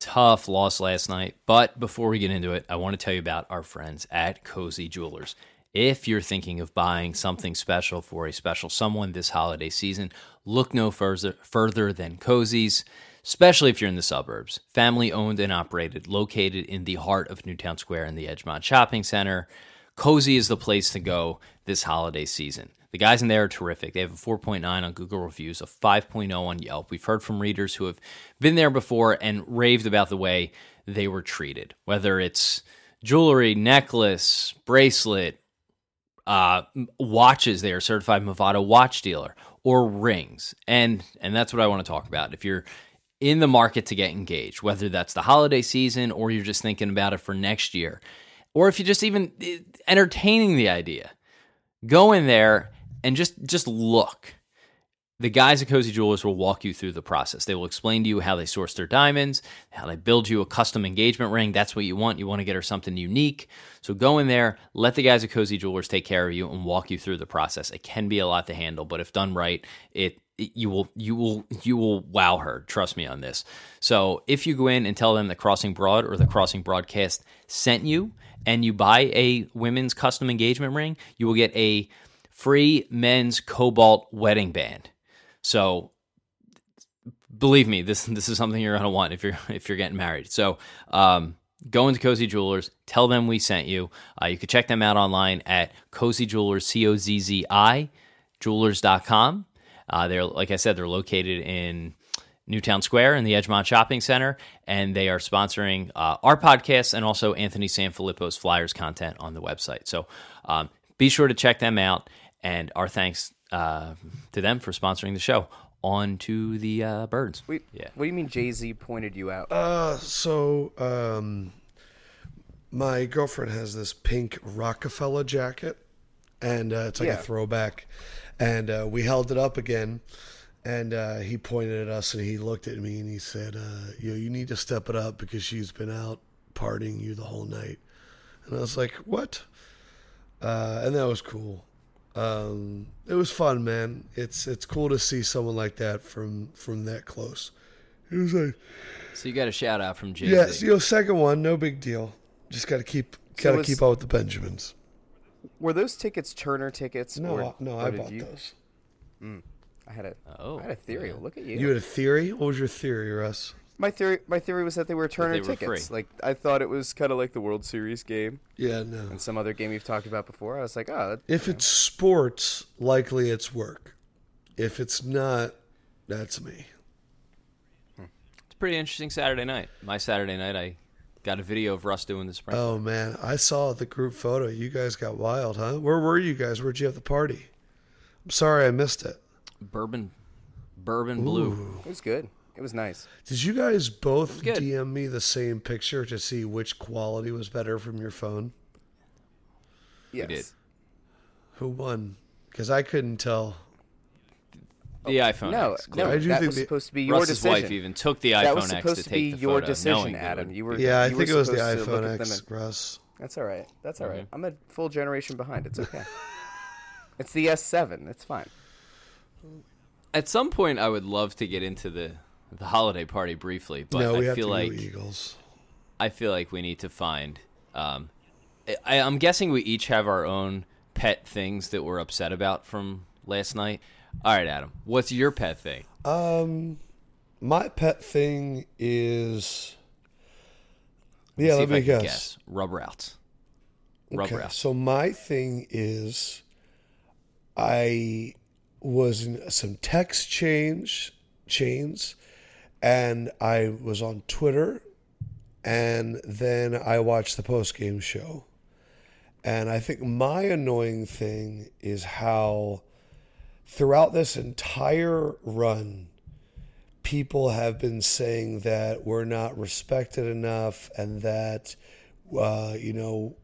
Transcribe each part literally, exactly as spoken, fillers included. Tough loss last night, but before we get into it, I want to tell you about our friends at Cozy Jewelers. If you're thinking of buying something special for a special someone this holiday season, look no further, further than Cozy's, especially if you're in the suburbs. Family owned and operated, located in the heart of Newtown Square in the Edgemont Shopping Center, Cozy is the place to go this holiday season. The guys in there are terrific. They have a four point nine on Google Reviews, a five point oh on Yelp. We've heard from readers who have been there before and raved about the way they were treated, whether it's jewelry, necklace, bracelet, uh, watches. They are a certified Movado watch dealer, or rings. And, and that's what I want to talk about. If you're in the market to get engaged, whether that's the holiday season or you're just thinking about it for next year, or if you're just even entertaining the idea, go in there and just just look. The guys at Cozy Jewelers will walk you through the process. They will explain to you how they source their diamonds, how they build you a custom engagement ring. That's what you want. You want to get her something unique. So go in there, let the guys at Cozy Jewelers take care of you and walk you through the process. It can be a lot to handle, but if done right, it, it you will you will you will wow her. Trust me on this. So if you go in and tell them the Crossing Broad or the Crossing Broadcast sent you, and you buy a women's custom engagement ring, you will get a free men's cobalt wedding band. So believe me, this this is something you're going to want if you're if you're getting married. So um, go into Cozy Jewelers, tell them we sent you. Uh, you can check them out online at Cozy Jewelers, C O Z Z I, jewelers dot com. Uh, they're, like I said, they're located in Newtown Square in the Edgemont Shopping Center, and they are sponsoring uh, our podcast and also Anthony Sanfilippo's Flyers content on the website. So um, be sure to check them out, and our thanks uh, to them for sponsoring the show. On to the uh, birds. Wait, yeah. What do you mean Jay-Z pointed you out? Uh, so um, my girlfriend has this pink Rockefeller jacket, and uh, it's like yeah. a throwback, and uh, we held it up again. And uh, he pointed at us, and he looked at me, and he said, uh, "Yo, you need to step it up because she's been out partying you the whole night." And I was like, "What?" Uh, and that was cool. Um, it was fun, man. It's it's cool to see someone like that from from that close. It was like, so you got a shout out from Jay-Z. Yes, you know, second one, no big deal. Just got to keep got to so keep out with the Benjamins. Were those tickets Turner tickets? No, or, no, or I bought you? those. Mm. I had a, oh, I had a theory. Yeah. Look at you. You had a theory? What was your theory, Russ? My theory my theory was that they were Turner they were tickets. Free. Like I thought it was kind of like the World Series game. Yeah, no. And some other game we've talked about before. I was like, oh. That, if you know. It's sports, likely it's work. If it's not, that's me. Hmm. It's a pretty interesting Saturday night. My Saturday night, I got a video of Russ doing the sprint. Oh, man. I saw the group photo. You guys got wild, huh? Where were you guys? Where'd you have the party? I'm sorry I missed it. Bourbon, bourbon Ooh. Blue. It was good. It was nice. Did you guys both D M me the same picture to see which quality was better from your phone? Yes. We did. Who won? Because I couldn't tell. The oh, iPhone no, X. No, I do that think was the, supposed to be your Russ's decision. Russ's wife even took the iPhone X to take the photo. That was supposed to be your decision, Adam. You were, yeah, I think it was the iPhone X, Russ. That's all right. That's all right. Mm-hmm. I'm a full generation behind. It's okay. It's the S seven. It's fine. At some point, I would love to get into the, the holiday party briefly, but no, I feel like Eagles. I feel like we need to find. Um, I, I'm guessing we each have our own pet things that we're upset about from last night. All right, Adam, what's your pet thing? Um, my pet thing is. Yeah, let, let me guess. guess. Rub routes. Rub okay, routes. So my thing is, I. was in some text change chains, and I was on Twitter, and then I watched the post-game show. And I think my annoying thing is how throughout this entire run, people have been saying that we're not respected enough and that, uh, you know,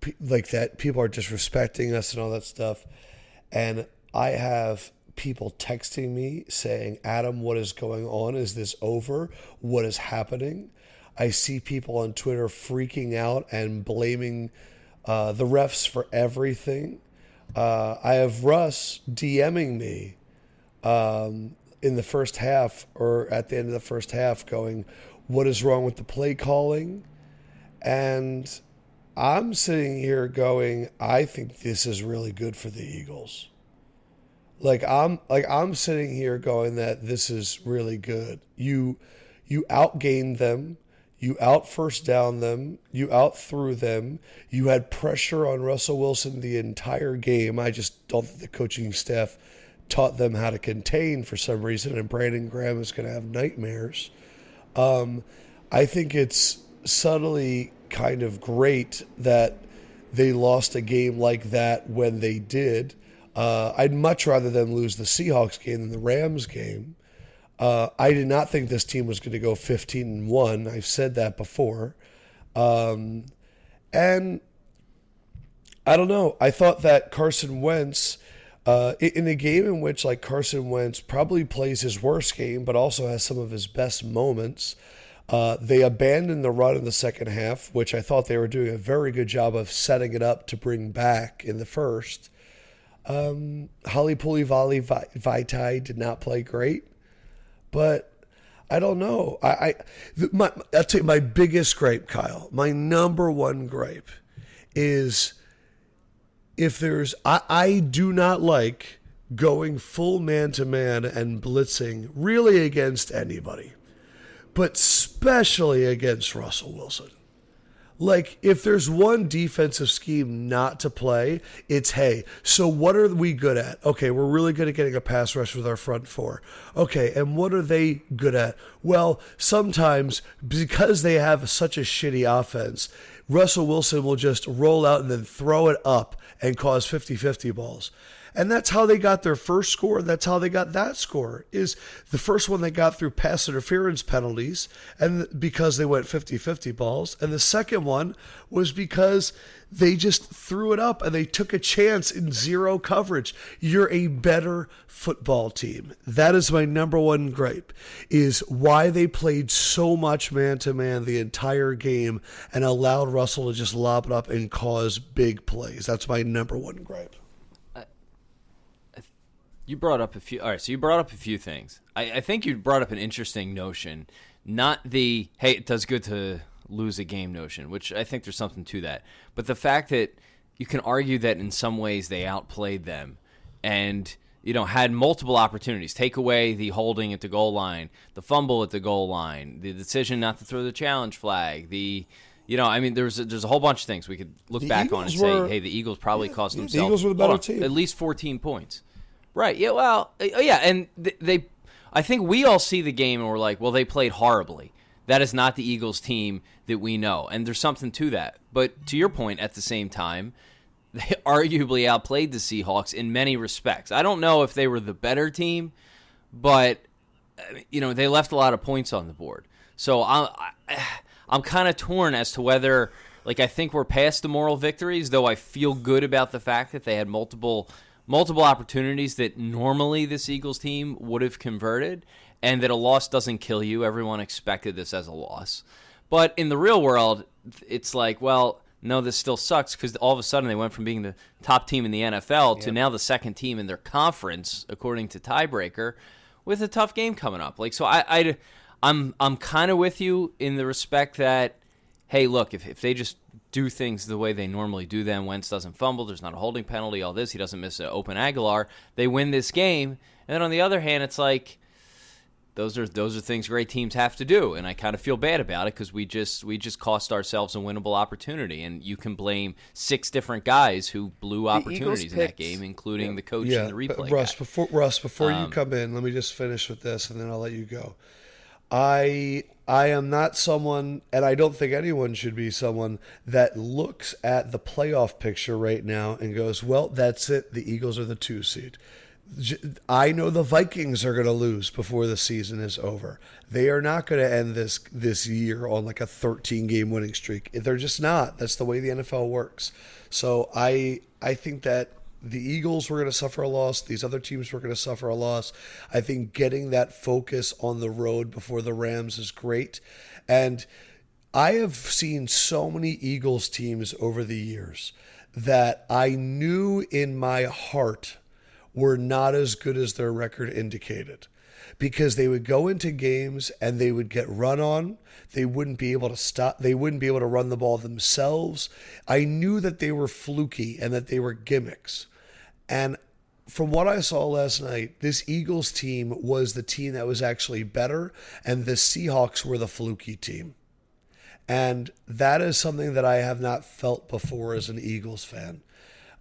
pe- like that people are disrespecting us and all that stuff. And I have people texting me saying, Adam, what is going on? Is this over? What is happening? I see people on Twitter freaking out and blaming uh, the refs for everything. Uh, I have Russ DMing me um, in the first half or at the end of the first half going, what is wrong with the play calling? And I'm sitting here going, I think this is really good for the Eagles. Like I'm like I'm sitting here going that this is really good. You you outgained them, you out first down them, you out threw them, you had pressure on Russell Wilson the entire game. I just don't think the coaching staff taught them how to contain for some reason, and Brandon Graham is going to have nightmares. Um, I think it's subtly kind of great that they lost a game like that when they did. Uh, I'd much rather them lose the Seahawks game than the Rams game. Uh, I did not think this team was going to go fifteen and one. I've said that before. Um, and I don't know. I thought that Carson Wentz, uh, in a game in which like Carson Wentz probably plays his worst game, but also has some of his best moments, uh, they abandoned the run in the second half, which I thought they were doing a very good job of setting it up to bring back in the first. Um, Holly Pulley Volley Vi- Vitae did not play great, but I don't know. I, I my, I'll tell you my biggest gripe, Kyle, my number one gripe is if there's, I, I do not like going full man to man and blitzing really against anybody, but especially against Russell Wilson. Like, if there's one defensive scheme not to play, it's, hey, so what are we good at? Okay, we're really good at getting a pass rush with our front four. Okay, and what are they good at? Well, sometimes, because they have such a shitty offense, Russell Wilson will just roll out and then throw it up and cause fifty-fifty balls. And that's how they got their first score. That's how they got that score, is the first one they got through pass interference penalties, and because they went fifty-fifty balls. And the second one was because they just threw it up and they took a chance in zero coverage. You're a better football team. That is my number one gripe, is why they played so much man-to-man the entire game and allowed Russell to just lob it up and cause big plays. That's my number one gripe. You brought up a few. All right, so you brought up a few things. I, I think you brought up an interesting notion, not the "hey, it does good to lose a game" notion, which I think there's something to that. But the fact that you can argue that in some ways they outplayed them, and you know had multiple opportunities. Take away the holding at the goal line, the fumble at the goal line, the decision not to throw the challenge flag, the. You know, I mean, there's a, there's a whole bunch of things we could look the back Eagles on and were, say, hey, the Eagles probably yeah, cost themselves the Eagles were the better on, team. At least fourteen points. Right, yeah, well, yeah, and they, they, I think we all see the game and we're like, well, they played horribly. That is not the Eagles team that we know, and there's something to that. But to your point, at the same time, they arguably outplayed the Seahawks in many respects. I don't know if they were the better team, but, you know, they left a lot of points on the board. So I'm, I, I'm kind of torn as to whether, like, I think we're past the moral victories, though I feel good about the fact that they had multiple multiple opportunities that normally this Eagles team would have converted, and that a loss doesn't kill you. Everyone expected this as a loss. But in the real world, it's like, well, no, this still sucks because all of a sudden they went from being the top team in the N F L yep. to now the second team in their conference, according to Tiebreaker, with a tough game coming up. Like, so I, I, I'm I'm kind of with you in the respect that, hey, look, if, if they just do things the way they normally do them, Wentz doesn't fumble, there's not a holding penalty, all this, he doesn't miss an open Aguilar, they win this game. And then on the other hand, it's like, those are those are things great teams have to do, and I kind of feel bad about it because we just, we just cost ourselves a winnable opportunity, and you can blame six different guys who blew opportunities in that game, including yeah. the coach yeah, and the replay guy. Russ, before, Russ, before um, you come in, let me just finish with this, and then I'll let you go. I I am not someone, and I don't think anyone should be someone, that looks at the playoff picture right now and goes, well, that's it. The Eagles are the two seed. I know the Vikings are going to lose before the season is over. They are not going to end this this year on like a thirteen-game winning streak. They're just not. That's the way the N F L works. So I I think that the Eagles were going to suffer a loss. These other teams were going to suffer a loss. I think getting that focus on the road before the Rams is great. And I have seen so many Eagles teams over the years that I knew in my heart were not as good as their record indicated. because they would go into games and they would get run on. They wouldn't be able to stop. They wouldn't be able to run the ball themselves. I knew that they were fluky and that they were gimmicks. And from what I saw last night, this Eagles team was the team that was actually better, and the Seahawks were the fluky team. And that is something that I have not felt before as an Eagles fan.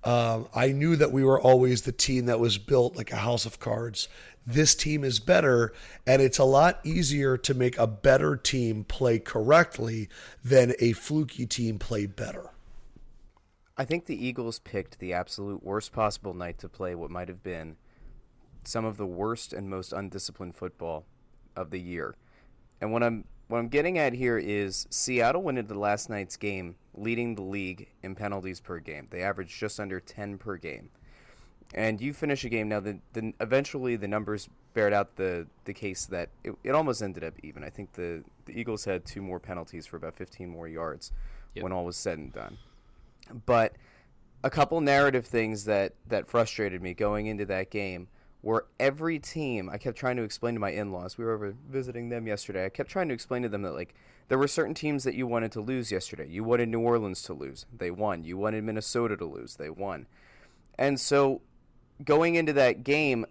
Um, I knew that we were always the team that was built like a house of cards. This team is better, and it's a lot easier to make a better team play correctly than a fluky team play better. I think the Eagles picked the absolute worst possible night to play what might have been some of the worst and most undisciplined football of the year. And what I'm what I'm getting at here is Seattle went into last night's game leading the league in penalties per game. They averaged just under ten per game. And you finish a game now, the, the, eventually the numbers bared out the, the case that it, it almost ended up even. I think the, the Eagles had two more penalties for about fifteen more yards yep. when all was said and done. But a couple narrative things that, that frustrated me going into that game were every team, I kept trying to explain to my in-laws, we were over visiting them yesterday, I kept trying to explain to them that like there were certain teams that you wanted to lose yesterday. You wanted New Orleans to lose. They won. You wanted Minnesota to lose. They won. And so going into that game,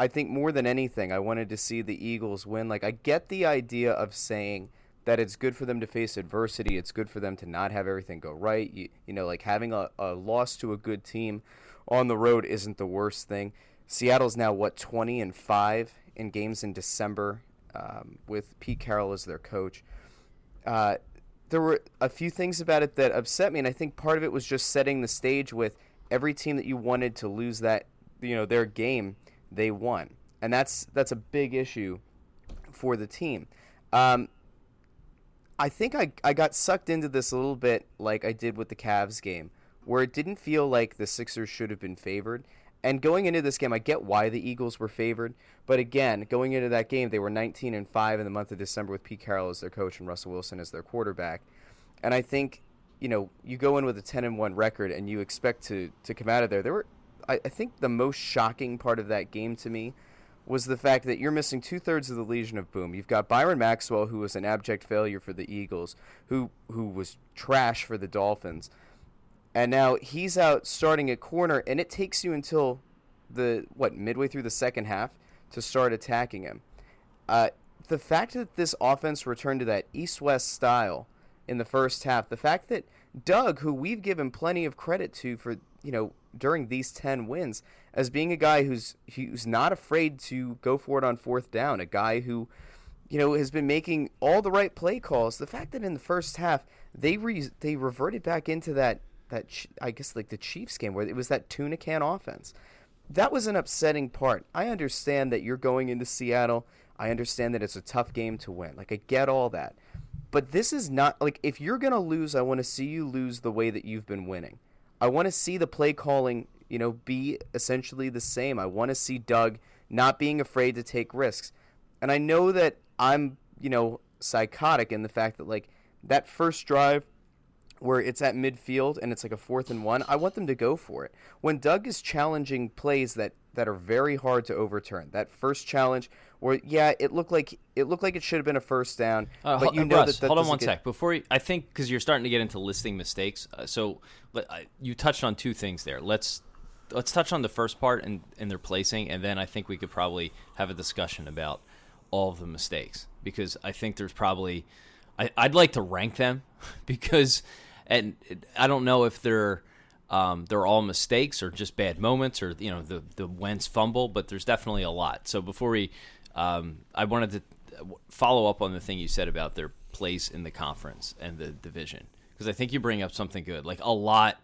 I think more than anything, I wanted to see the Eagles win. Like, I get the idea of saying that it's good for them to face adversity. It's good for them to not have everything go right. You, you know, like having a, a loss to a good team on the road isn't the worst thing. Seattle's now, what, twenty and five in games in December um, with Pete Carroll as their coach. Uh, there were a few things about it that upset me, and I think part of it was just setting the stage with every team that you wanted to lose that, you know, their game, they won. And that's that's a big issue for the team. Um, I think I, I got sucked into this a little bit like I did with the Cavs game, where it didn't feel like the Sixers should have been favored. And going into this game, I get why the Eagles were favored. But again, going into that game, they were nineteen and five in the month of December with Pete Carroll as their coach and Russell Wilson as their quarterback. And I think, you know, you go in with a ten and one record and you expect to to come out of there. There were, I, I think the most shocking part of that game to me was the fact that you're missing two-thirds of the Legion of Boom. You've got Byron Maxwell, who was an abject failure for the Eagles, who who was trash for the Dolphins. And now he's out starting at corner, and it takes you until the, what, midway through the second half to start attacking him. Uh, the fact that this offense returned to that East-West style in the first half, the fact that Doug, who we've given plenty of credit to for, you know, during these ten wins, as being a guy who's who's not afraid to go for it on fourth down, a guy who, you know, has been making all the right play calls, the fact that in the first half they re- they reverted back into that, that I guess like the Chiefs game where it was that tuna can offense. That was an upsetting part. I understand that you're going into Seattle. I understand that it's a tough game to win. Like, I get all that. But this is not, like, if you're going to lose, I want to see you lose the way that you've been winning. I want to see the play calling, you know, be essentially the same. I want to see Doug not being afraid to take risks. And I know that I'm, you know, psychotic in the fact that, like, that first drive where it's at midfield and it's like a fourth and one, I want them to go for it. When Doug is challenging plays that, that are very hard to overturn, that first challenge where, yeah, it looked like it looked like it should have been a first down. Uh, but you know Russ, that, that hold on one get... sec. Before you, I think because you're starting to get into listing mistakes, uh, so let, uh, you touched on two things there. Let's let's touch on the first part and, and their placing, and then I think we could probably have a discussion about all of the mistakes because I think there's probably I, I'd like to rank them because – and I don't know if they're um, they're all mistakes or just bad moments or, you know, the, the Wentz fumble, but there's definitely a lot. So before we um, – I wanted to follow up on the thing you said about their place in the conference and the division because I think you bring up something good. Like a lot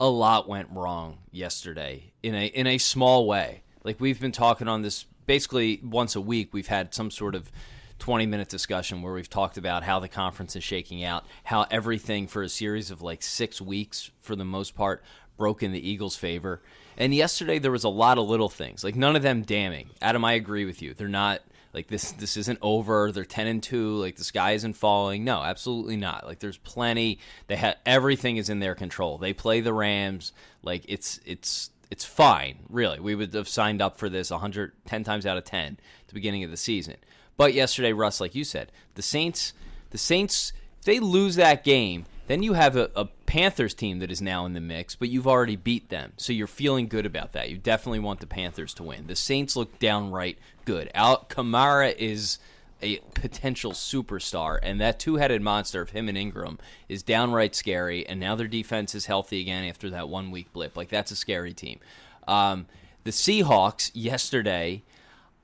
a lot went wrong yesterday in a in a small way. Like we've been talking on this basically once a week. We've had some sort of – twenty-minute discussion where we've talked about how the conference is shaking out, how everything for a series of like six weeks, for the most part, broke in the Eagles' favor. And yesterday there was a lot of little things, like none of them damning. Adam, I agree with you. They're not like this. This isn't over. They're ten and two. Like the sky isn't falling. No, absolutely not. Like there's plenty. They have everything is in their control. They play the Rams. Like it's it's it's fine, really. We would have signed up for this one hundred ten times out of ten at the beginning of the season. But yesterday, Russ, like you said, the Saints, the Saints, if they lose that game, then you have a, a Panthers team that is now in the mix, but you've already beat them. So you're feeling good about that. You definitely want the Panthers to win. The Saints look downright good. Al- Kamara is a potential superstar, and that two-headed monster of him and Ingram is downright scary, and now their defense is healthy again after that one-week blip. Like, that's a scary team. Um, the Seahawks yesterday,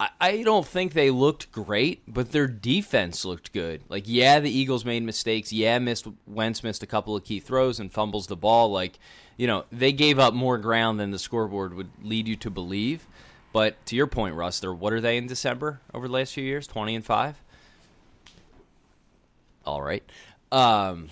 I, I don't think they looked great, but their defense looked good. Like, yeah, the Eagles made mistakes. Yeah, missed Wentz missed a couple of key throws and fumbles the ball. Like, you know, they gave up more ground than the scoreboard would lead you to believe. But to your point, Russ, what are they in December over the last few years? twenty and five? All right. Um,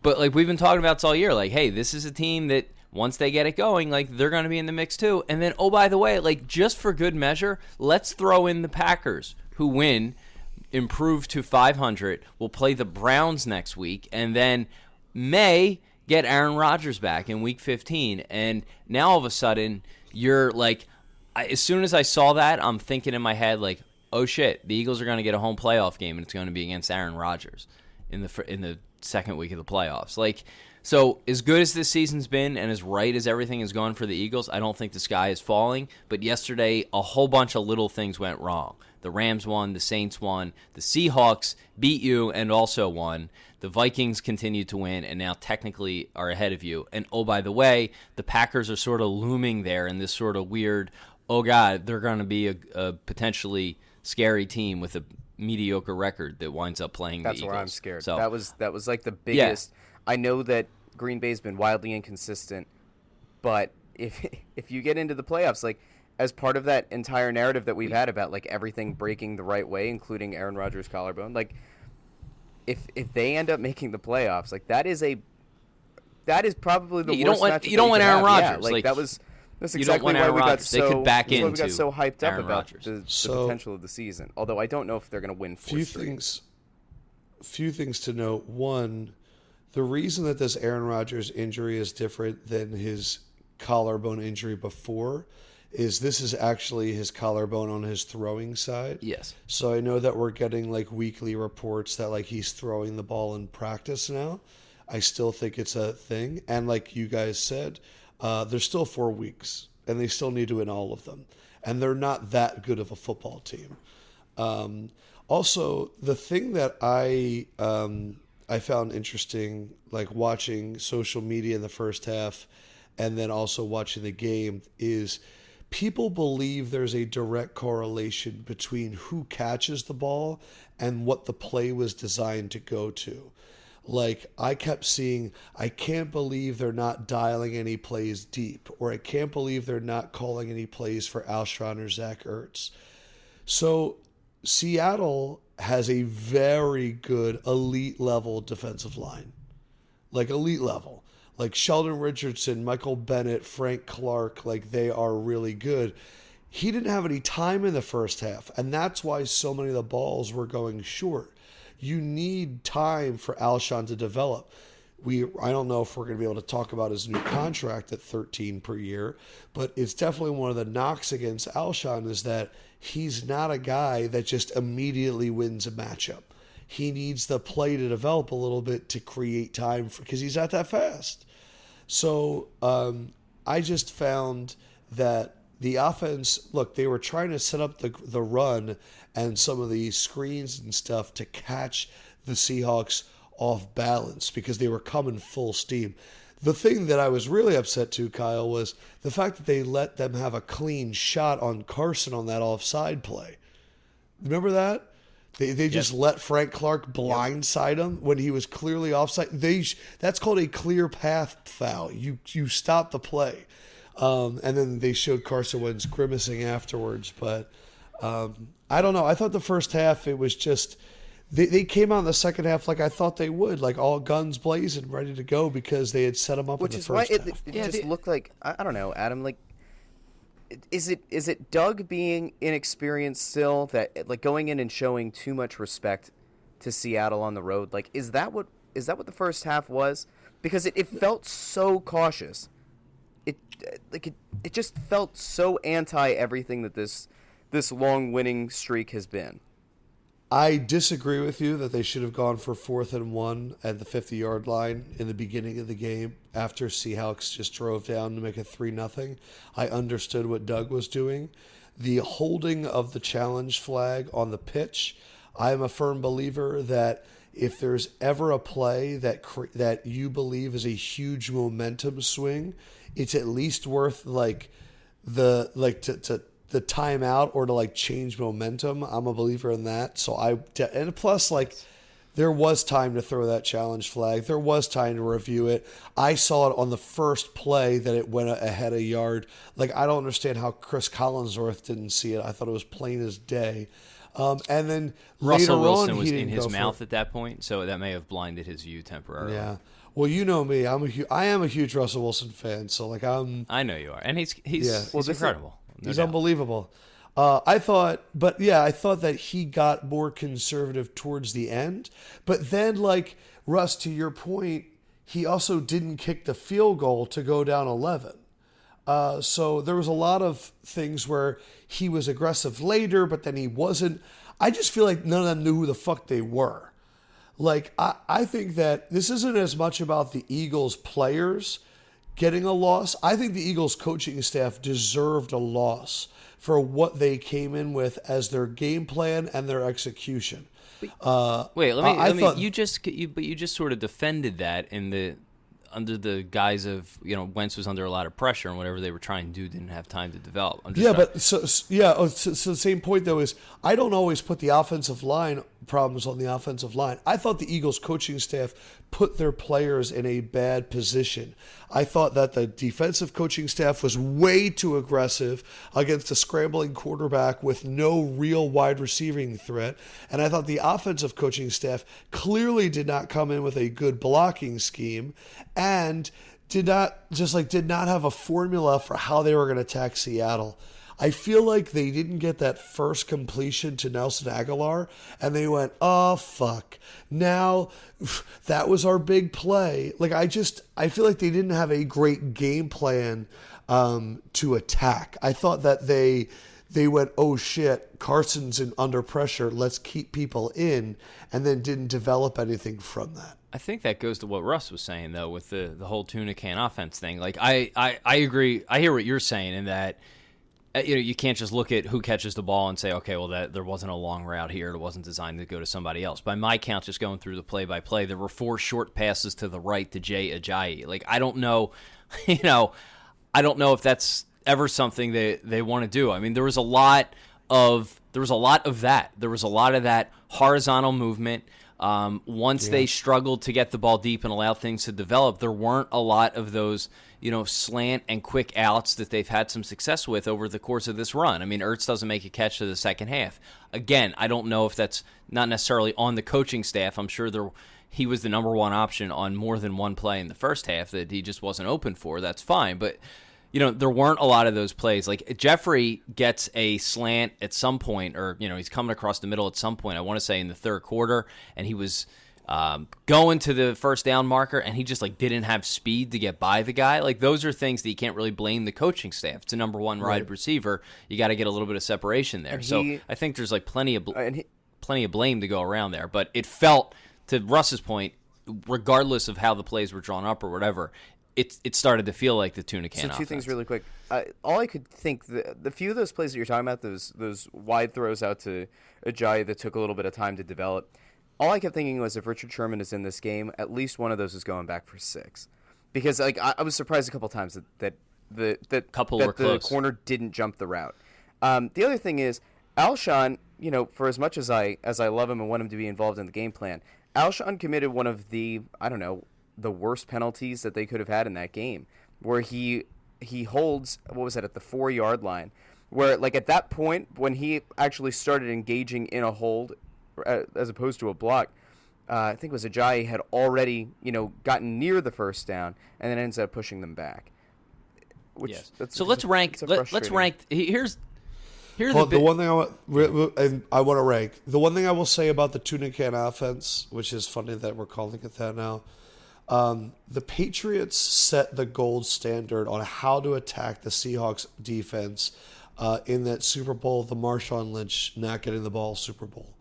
but, like, we've been talking about this all year. Like, hey, this is a team that once they get it going, like, they're going to be in the mix too. And then, oh, by the way, like, just for good measure, let's throw in the Packers, who win, improve to five hundred, will play the Browns next week, and then may get Aaron Rodgers back in week fifteen. And now all of a sudden, you're like, as soon as I saw that, I'm thinking in my head, like, oh shit, the Eagles are going to get a home playoff game, and it's going to be against Aaron Rodgers in the in the second week of the playoffs. Like, so as good as this season's been, and as right as everything has gone for the Eagles, I don't think the sky is falling. But yesterday, a whole bunch of little things went wrong. The Rams won, the Saints won, the Seahawks beat you and also won. The Vikings continue to win and now technically are ahead of you. And, oh, by the way, the Packers are sort of looming there in this sort of weird, oh, God, they're going to be a, a potentially scary team with a mediocre record that winds up playing That's the Eagles. That's where I'm scared. So, that, was, that was like the biggest. Yeah. I know that Green Bay's been wildly inconsistent, but if if you get into the playoffs, like, as part of that entire narrative that we've had about, like, everything breaking the right way, including Aaron Rodgers' collarbone, like, If if they end up making the playoffs, like, that is a that is probably the yeah, you worst don't want, matchup you don't want Aaron Rodgers. Yeah, like, like that was that's exactly why we got so they could back into we got so hyped Aaron up about the, so, the potential of the season. Although I don't know if they're going to win four few straight. things. Few things to note. One, the reason that this Aaron Rodgers injury is different than his collarbone injury before is this is actually his collarbone on his throwing side. Yes. So I know that we're getting, like, weekly reports that, like, he's throwing the ball in practice now. I still think it's a thing. And like you guys said, uh, there's still four weeks, and they still need to win all of them. And they're not that good of a football team. Um, also, the thing that I um, I found interesting, like, watching social media in the first half and then also watching the game is – people believe there's a direct correlation between who catches the ball and what the play was designed to go to. Like, I kept seeing, I can't believe they're not dialing any plays deep, or I can't believe they're not calling any plays for Alshon or Zach Ertz. So Seattle has a very good elite level defensive line, like elite level. Like, Sheldon Richardson, Michael Bennett, Frank Clark, like, they are really good. He didn't have any time in the first half, and that's why so many of the balls were going short. You need time for Alshon to develop. We I don't know if we're going to be able to talk about his new contract at thirteen per year, but it's definitely one of the knocks against Alshon is that he's not a guy that just immediately wins a matchup. He needs the play to develop a little bit to create time because he's not that fast. So um, I just found that the offense, look, they were trying to set up the the run and some of the screens and stuff to catch the Seahawks off balance because they were coming full steam. The thing that I was really upset to, Kyle, was the fact that they let them have a clean shot on Carson on that offside play. Remember that? They they just yep. let Frank Clark blindside him when he was clearly offside. They sh- that's called a clear path foul. You you stop the play, um, and then they showed Carson Wentz grimacing afterwards. But um, I don't know. I thought the first half it was just they they came out in the second half like I thought they would, like all guns blazing, ready to go because they had set them up Which in the first half. Which is why it, it yeah, just they, looked like I don't know, Adam, like. Is it is it Doug being inexperienced still that like going in and showing too much respect to Seattle on the road? Like, is that what is that what the first half was? Because it, it felt so cautious. it like it, it just felt so anti everything that this this long winning streak has been. I disagree with you that they should have gone for fourth and one at the fifty-yard line in the beginning of the game after Seahawks just drove down to make it three nothing. I understood what Doug was doing. The holding of the challenge flag on the pitch, I'm a firm believer that if there's ever a play that cre- that you believe is a huge momentum swing, it's at least worth like the like to to the timeout or to like change momentum. I'm a believer in that. So I, and plus like there was time to throw that challenge flag. There was time to review it. I saw it on the first play that it went ahead a yard. Like, I don't understand how Chris Collinsworth didn't see it. I thought it was plain as day. Um, and then Russell later Wilson on, was he didn't in his mouth it. At that point. So that may have blinded his view temporarily. Yeah. Well, you know me, I'm a hu- I am a huge Russell Wilson fan. So like I'm, I know you are. And he's, he's, yeah. he's well, incredible. No He's doubt. Unbelievable. Uh, I thought, but yeah, I thought that he got more conservative towards the end. But then, like, Russ, to your point, he also didn't kick the field goal to go down eleven. Uh, so there was a lot of things where he was aggressive later, but then he wasn't. I just feel like none of them knew who the fuck they were. Like, I, I think that this isn't as much about the Eagles players getting a loss. I think the Eagles coaching staff deserved a loss for what they came in with as their game plan and their execution. Uh, Wait, let me. I, I let thought, me you just, you, but you just sort of defended that in the under the guise of, you know, Wentz was under a lot of pressure and whatever they were trying to do didn't have time to develop. I'm just yeah, but to... so, so yeah. Oh, so, so the same point though is I don't always put the offensive line problems on the offensive line. I thought the Eagles coaching staff put their players in a bad position. I thought that the defensive coaching staff was way too aggressive against a scrambling quarterback with no real wide receiving threat. And I thought the offensive coaching staff clearly did not come in with a good blocking scheme and did not just like did not have a formula for how they were going to attack Seattle. I feel like they didn't get that first completion to Nelson Aguilar, and they went, oh, fuck. Now, that was our big play. Like, I just, I feel like they didn't have a great game plan um, to attack. I thought that they, they went, oh, shit, Carson's in under pressure. Let's keep people in, and then didn't develop anything from that. I think that goes to what Russ was saying, though, with the, the whole tuna can offense thing. Like, I, I, I agree. I hear what you're saying in that, you know, you can't just look at who catches the ball and say, okay, well, that there wasn't a long route here. It wasn't designed to go to somebody else. By my count, just going through the play-by-play, there were four short passes to the right to Jay Ajayi. Like, I don't know, you know, I don't know if that's ever something that they want to do. I mean, there was a lot of there was a lot of that. There was a lot of that horizontal movement. Um, once yeah. they struggled to get the ball deep and allow things to develop, there weren't a lot of those, you know, slant and quick outs that they've had some success with over the course of this run. I mean, Ertz doesn't make a catch to the second half. Again, I don't know if that's not necessarily on the coaching staff. I'm sure there, he was the number one option on more than one play in the first half that he just wasn't open for. That's fine. But, you know, there weren't a lot of those plays. Like, Jeffrey gets a slant at some point, or, you know, he's coming across the middle at some point, I want to say in the third quarter, and he was um, going to the first down marker, and he just, like, didn't have speed to get by the guy. Like, those are things that you can't really blame the coaching staff. It's a number one right. wide receiver. You got to get a little bit of separation there. He, so I think there's, like, plenty of, bl- he, plenty of blame to go around there. But it felt, to Russ's point, regardless of how the plays were drawn up or whatever, It it started to feel like the tuna can. So two offense. Things really quick. Uh, all I could think, the, the few of those plays that you're talking about, those those wide throws out to Ajayi that took a little bit of time to develop, all I kept thinking was if Richard Sherman is in this game, at least one of those is going back for six. Because like I, I was surprised a couple times that, that the that, couple that the close. corner didn't jump the route. Um, the other thing is, Alshon, you know, for as much as I, as I love him and want him to be involved in the game plan, Alshon committed one of the, I don't know, the worst penalties that they could have had in that game, where he he holds, what was it, at the four-yard line, where, like, at that point, when he actually started engaging in a hold uh, as opposed to a block, uh, I think it was Ajayi had already, you know, gotten near the first down and then ends up pushing them back. Which, yes. that's, so let's rank, let, let's rank, here's... Here's well, the, bit- the one thing I want, and I want to rank, the one thing I will say about the tuna can offense, which is funny that we're calling it that now, Um, the Patriots set the gold standard on how to attack the Seahawks defense uh, in that Super Bowl, the Marshawn Lynch not getting the ball Super Bowl,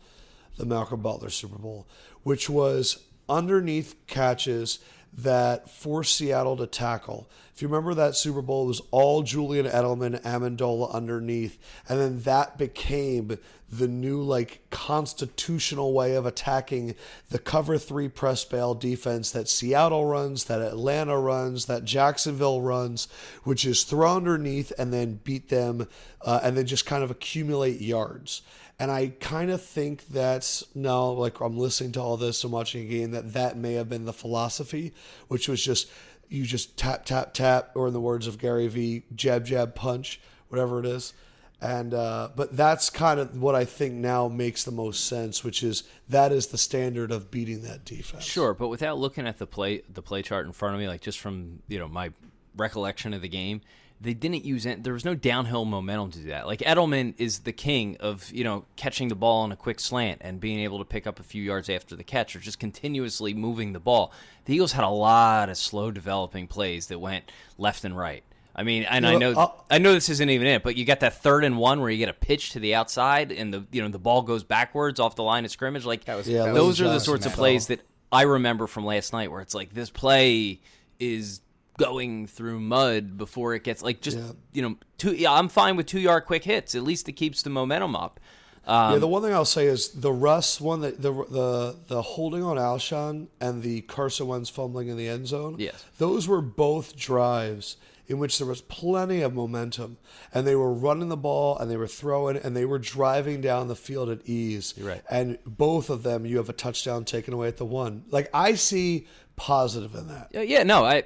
the Malcolm Butler Super Bowl, which was underneath catches that forced Seattle to tackle. If you remember that Super Bowl, it was all Julian Edelman, Amendola underneath, and then that became the new like constitutional way of attacking the cover three press bail defense that Seattle runs, that Atlanta runs, that Jacksonville runs, which is throw underneath and then beat them uh, and then just kind of accumulate yards. And I kind of think that's now, like, I'm listening to all this and watching a game, that that may have been the philosophy, which was just, you just tap, tap, tap, or in the words of Gary Vee, jab, jab, punch, whatever it is. And uh, but that's kind of what I think now makes the most sense, which is that is the standard of beating that defense. Sure, but without looking at the play the play chart in front of me, like just from, you know, my recollection of the game, they didn't use it. There was no downhill momentum to do that. Like Edelman is the king of, you know, catching the ball on a quick slant and being able to pick up a few yards after the catch or just continuously moving the ball. The Eagles had a lot of slow developing plays that went left and right. I mean, and you know, I know I'll, I know this isn't even it, but you got that third and one where you get a pitch to the outside and the you know the ball goes backwards off the line of scrimmage. Like that was, yeah, that those was are the sorts of plays that I remember from last night where it's like this play is going through mud before it gets like just yeah. you know two. Yeah, I'm fine with two yard quick hits. At least it keeps the momentum up. Um, yeah, the one thing I'll say is the Russ one, the the the, the holding on Alshon and the Carson Wentz fumbling in the end zone. Yes, those were both drives in which there was plenty of momentum, and they were running the ball, and they were throwing, and they were driving down the field at ease. You're right. And both of them, you have a touchdown taken away at the one. Like, I see positive in that. Uh, yeah, no. I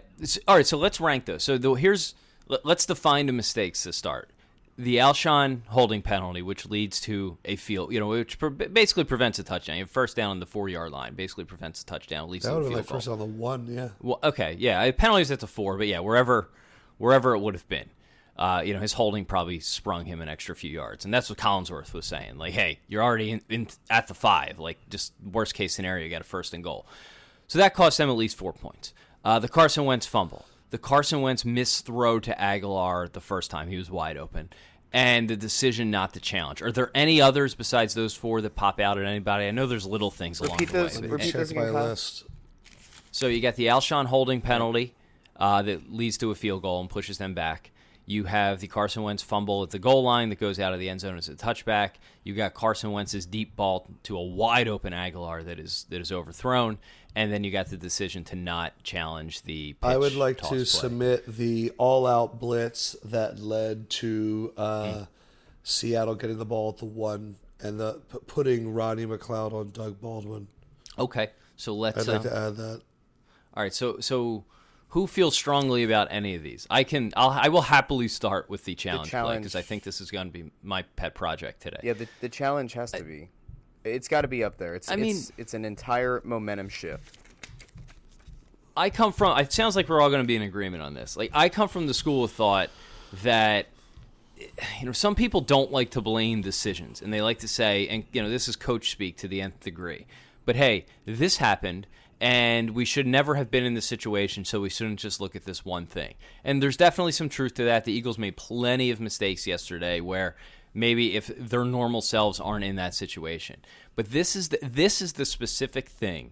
all right, so let's rank those. So the, here's let's define the mistakes to start. The Alshon holding penalty, which leads to a field, you know, which pre- basically prevents a touchdown. You have first down on the four-yard line, basically prevents a touchdown. Leads that to would a field have been like goal. First on the one, yeah. Well, okay, yeah. Penalties at the four, but yeah, wherever... wherever it would have been. Uh, you know, his holding probably sprung him an extra few yards. And that's what Collinsworth was saying. Like, hey, you're already in, in at the five. Like, just worst-case scenario, you got a first and goal. So that cost them at least four points. Uh, the Carson Wentz fumble. The Carson Wentz misthrow to Aguilar the first time. He was wide open. And the decision not to challenge. Are there any others besides those four that pop out at anybody? I know there's little things repeat along those, the way. Repeat those again, list. So you got the Alshon holding penalty. Uh, that leads to a field goal and pushes them back. You have the Carson Wentz fumble at the goal line that goes out of the end zone as a touchback. You got Carson Wentz's deep ball to a wide open Aguilar that is that is overthrown, and then you got the decision to not challenge the pitch. I would like to play. submit the all out blitz that led to uh, mm. Seattle getting the ball at the one and the p- putting Ronnie McLeod on Doug Baldwin. Okay, so let's. I'd like um, to add that. All right, so so. Who feels strongly about any of these? I can. I'll, I will happily start with the challenge, the challenge. play because I think this is going to be my pet project today. Yeah, the, the challenge has to I, be. It's got to be up there. It's. I it's, mean, it's an entire momentum shift. I come from. It sounds like we're all going to be in agreement on this. Like I come from the school of thought that, you know, some people don't like to blame decisions, and they like to say, and you know, this is coach speak to the nth degree. But hey, this happened. And we should never have been in this situation, so we shouldn't just look at this one thing. And there's definitely some truth to that. The Eagles made plenty of mistakes yesterday where maybe if their normal selves aren't in that situation. But this is the, this is the specific thing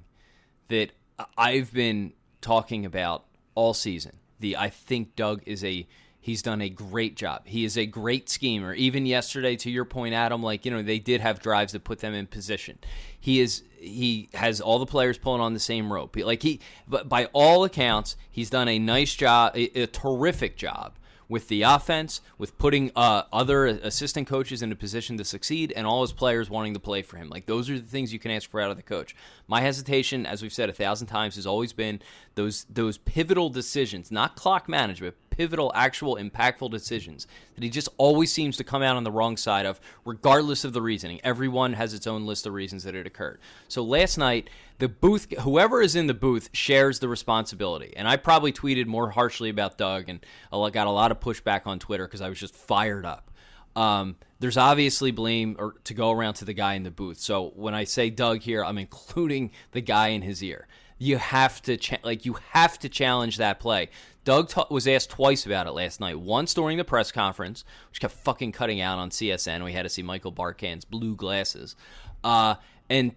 that I've been talking about all season. The I think Doug is a he's done a great job. He is a great schemer. Even yesterday, to your point, Adam, like, you know, they did have drives that put them in position. He is he has all the players pulling on the same rope. Like he, but by all accounts, he's done a nice job, a, a terrific job with the offense, with putting uh, other assistant coaches in a position to succeed, and all his players wanting to play for him. Like those are the things you can ask for out of the coach. My hesitation, as we've said a thousand times, has always been those those pivotal decisions, not clock management. Pivotal, actual, impactful decisions that he just always seems to come out on the wrong side of, regardless of the reasoning. Everyone has its own list of reasons that it occurred. So last night, the booth, whoever is in the booth shares the responsibility. And I probably tweeted more harshly about Doug and got a lot of pushback on Twitter because I was just fired up. Um, there's obviously blame or to go around to the guy in the booth. So when I say Doug here, I'm including the guy in his ear. You have to cha- like you have to challenge that play. Doug t- was asked twice about it last night. Once during the press conference, which kept fucking cutting out on C S N. We had to see Michael Barkan's blue glasses. Uh, and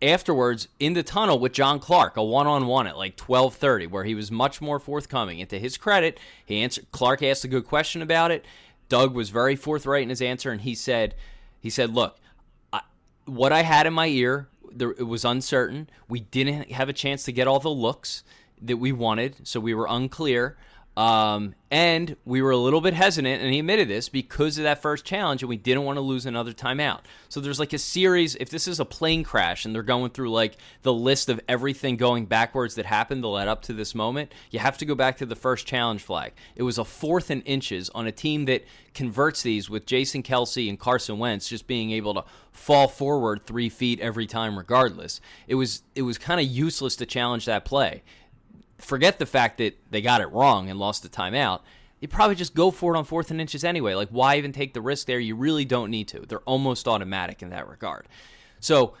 afterwards, in the tunnel with John Clark, a one-on-one at like twelve thirty, where he was much more forthcoming. And to his credit, he answered. Clark asked a good question about it. Doug was very forthright in his answer, and he said, "He said, look, I, what I had in my ear, there, it was uncertain. We didn't have a chance to get all the looks that we wanted, so we were unclear, um, and we were a little bit hesitant," and he admitted this, "because of that first challenge, and we didn't want to lose another timeout." So there's like a series, if this is a plane crash and they're going through like the list of everything going backwards that happened to lead up to this moment, you have to go back to the first challenge flag. It was a fourth and inches on a team that converts these with Jason Kelce and Carson Wentz just being able to fall forward three feet every time regardless. It was, it was kind of useless to challenge that play. Forget the fact that they got it wrong and lost the timeout. You probably just go for it on fourth and inches anyway. Like, why even take the risk there? You really don't need to. They're almost automatic in that regard. So,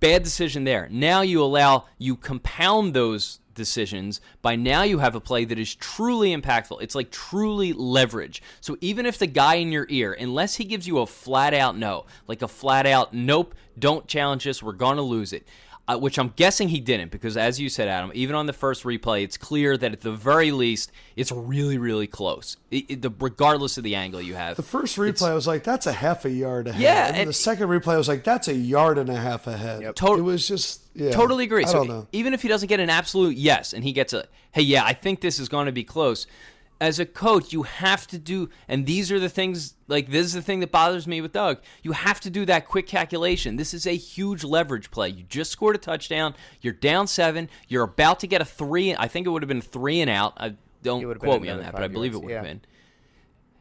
bad decision there. Now you allow, you compound those decisions. By now you have a play that is truly impactful. It's like truly leverage. So even if the guy in your ear, unless he gives you a flat out no, like a flat out nope, don't challenge us, we're going to lose it. Uh, which I'm guessing he didn't, because as you said, Adam, even on the first replay, it's clear that at the very least, it's really, really close, it, it, the, regardless of the angle you have. The first replay, I was like, that's a half a yard ahead. Yeah, and, and the second replay, I was like, that's a yard and a half ahead. Yep. To- it was just, yeah. Totally agree. I don't so know. Even if he doesn't get an absolute yes, and he gets a, hey, yeah, I think this is going to be close, as a coach, you have to do, and these are the things, like this is the thing that bothers me with Doug. You have to do that quick calculation. This is a huge leverage play. You just scored a touchdown. You're down seven. You're about to get a three. I think it would have been three and out. I don't quote me on that, but I believe it would have been.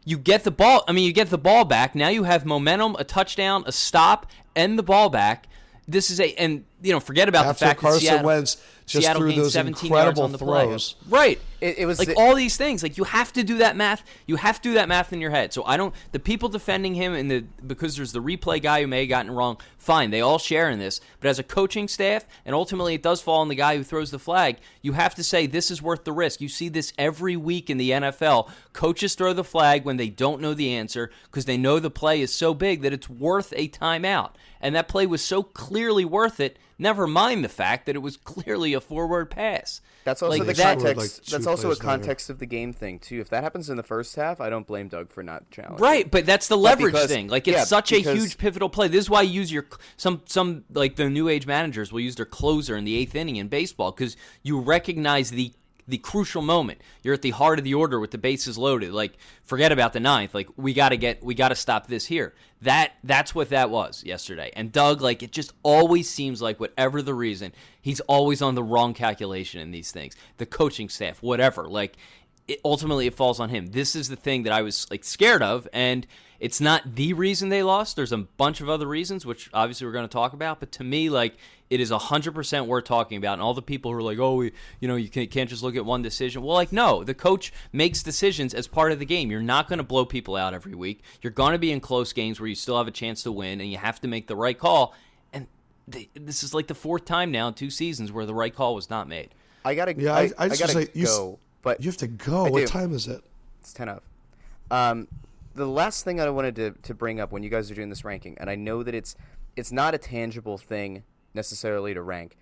You get the ball. I mean, you get the ball back. Now you have momentum, a touchdown, a stop, and the ball back. This is a, and you know, forget about After the fact Carson that Seattle, Wentz just Seattle threw those incredible on the throws. Play. Right. It, it was like the, all these things. Like you have to do that math. You have to do that math in your head. So I don't, the people defending him and the, because there's the replay guy who may have gotten it wrong. Fine. They all share in this, but as a coaching staff, and ultimately it does fall on the guy who throws the flag. You have to say, this is worth the risk. You see this every week in the N F L. Coaches throw the flag when they don't know the answer because they know the play is so big that it's worth a timeout. And that play was so clearly worth it. Never mind the fact that it was clearly a forward pass. That's also like the that, context. Like that's also a context later. Of the game thing too. If that happens in the first half, I don't blame Doug for not challenging. Right, but that's the leverage because, thing. Like it's yeah, such because, a huge pivotal play. This is why you use your some some like the new age managers will use their closer in the eighth inning in baseball because you recognize the the crucial moment. You're at the heart of the order with the bases loaded. Like forget about the ninth. Like we got to get we got to stop this here. That that's what that was yesterday. And Doug, like it just always seems like whatever the reason, he's always on the wrong calculation in these things. The coaching staff, whatever. Like it, ultimately it falls on him. This is the thing that I was like scared of, and it's not the reason they lost. There's a bunch of other reasons, which obviously we're going to talk about. But to me, like it is one hundred percent worth talking about. And all the people who are like, oh, we, you know, you can't just look at one decision. Well, like, no, the coach makes decisions as part of the game. You're not going to blow people out every week. You're going to be in close games where you still have a chance to win, and you have to make the right call. And they, this is like the fourth time now in two seasons where the right call was not made. I got to yeah, I, I, I gotta like, go. You, but you have to go. What time is it? It's ten up. Um The last thing I wanted to, to bring up when you guys are doing this ranking, and I know that it's it's not a tangible thing necessarily to rank,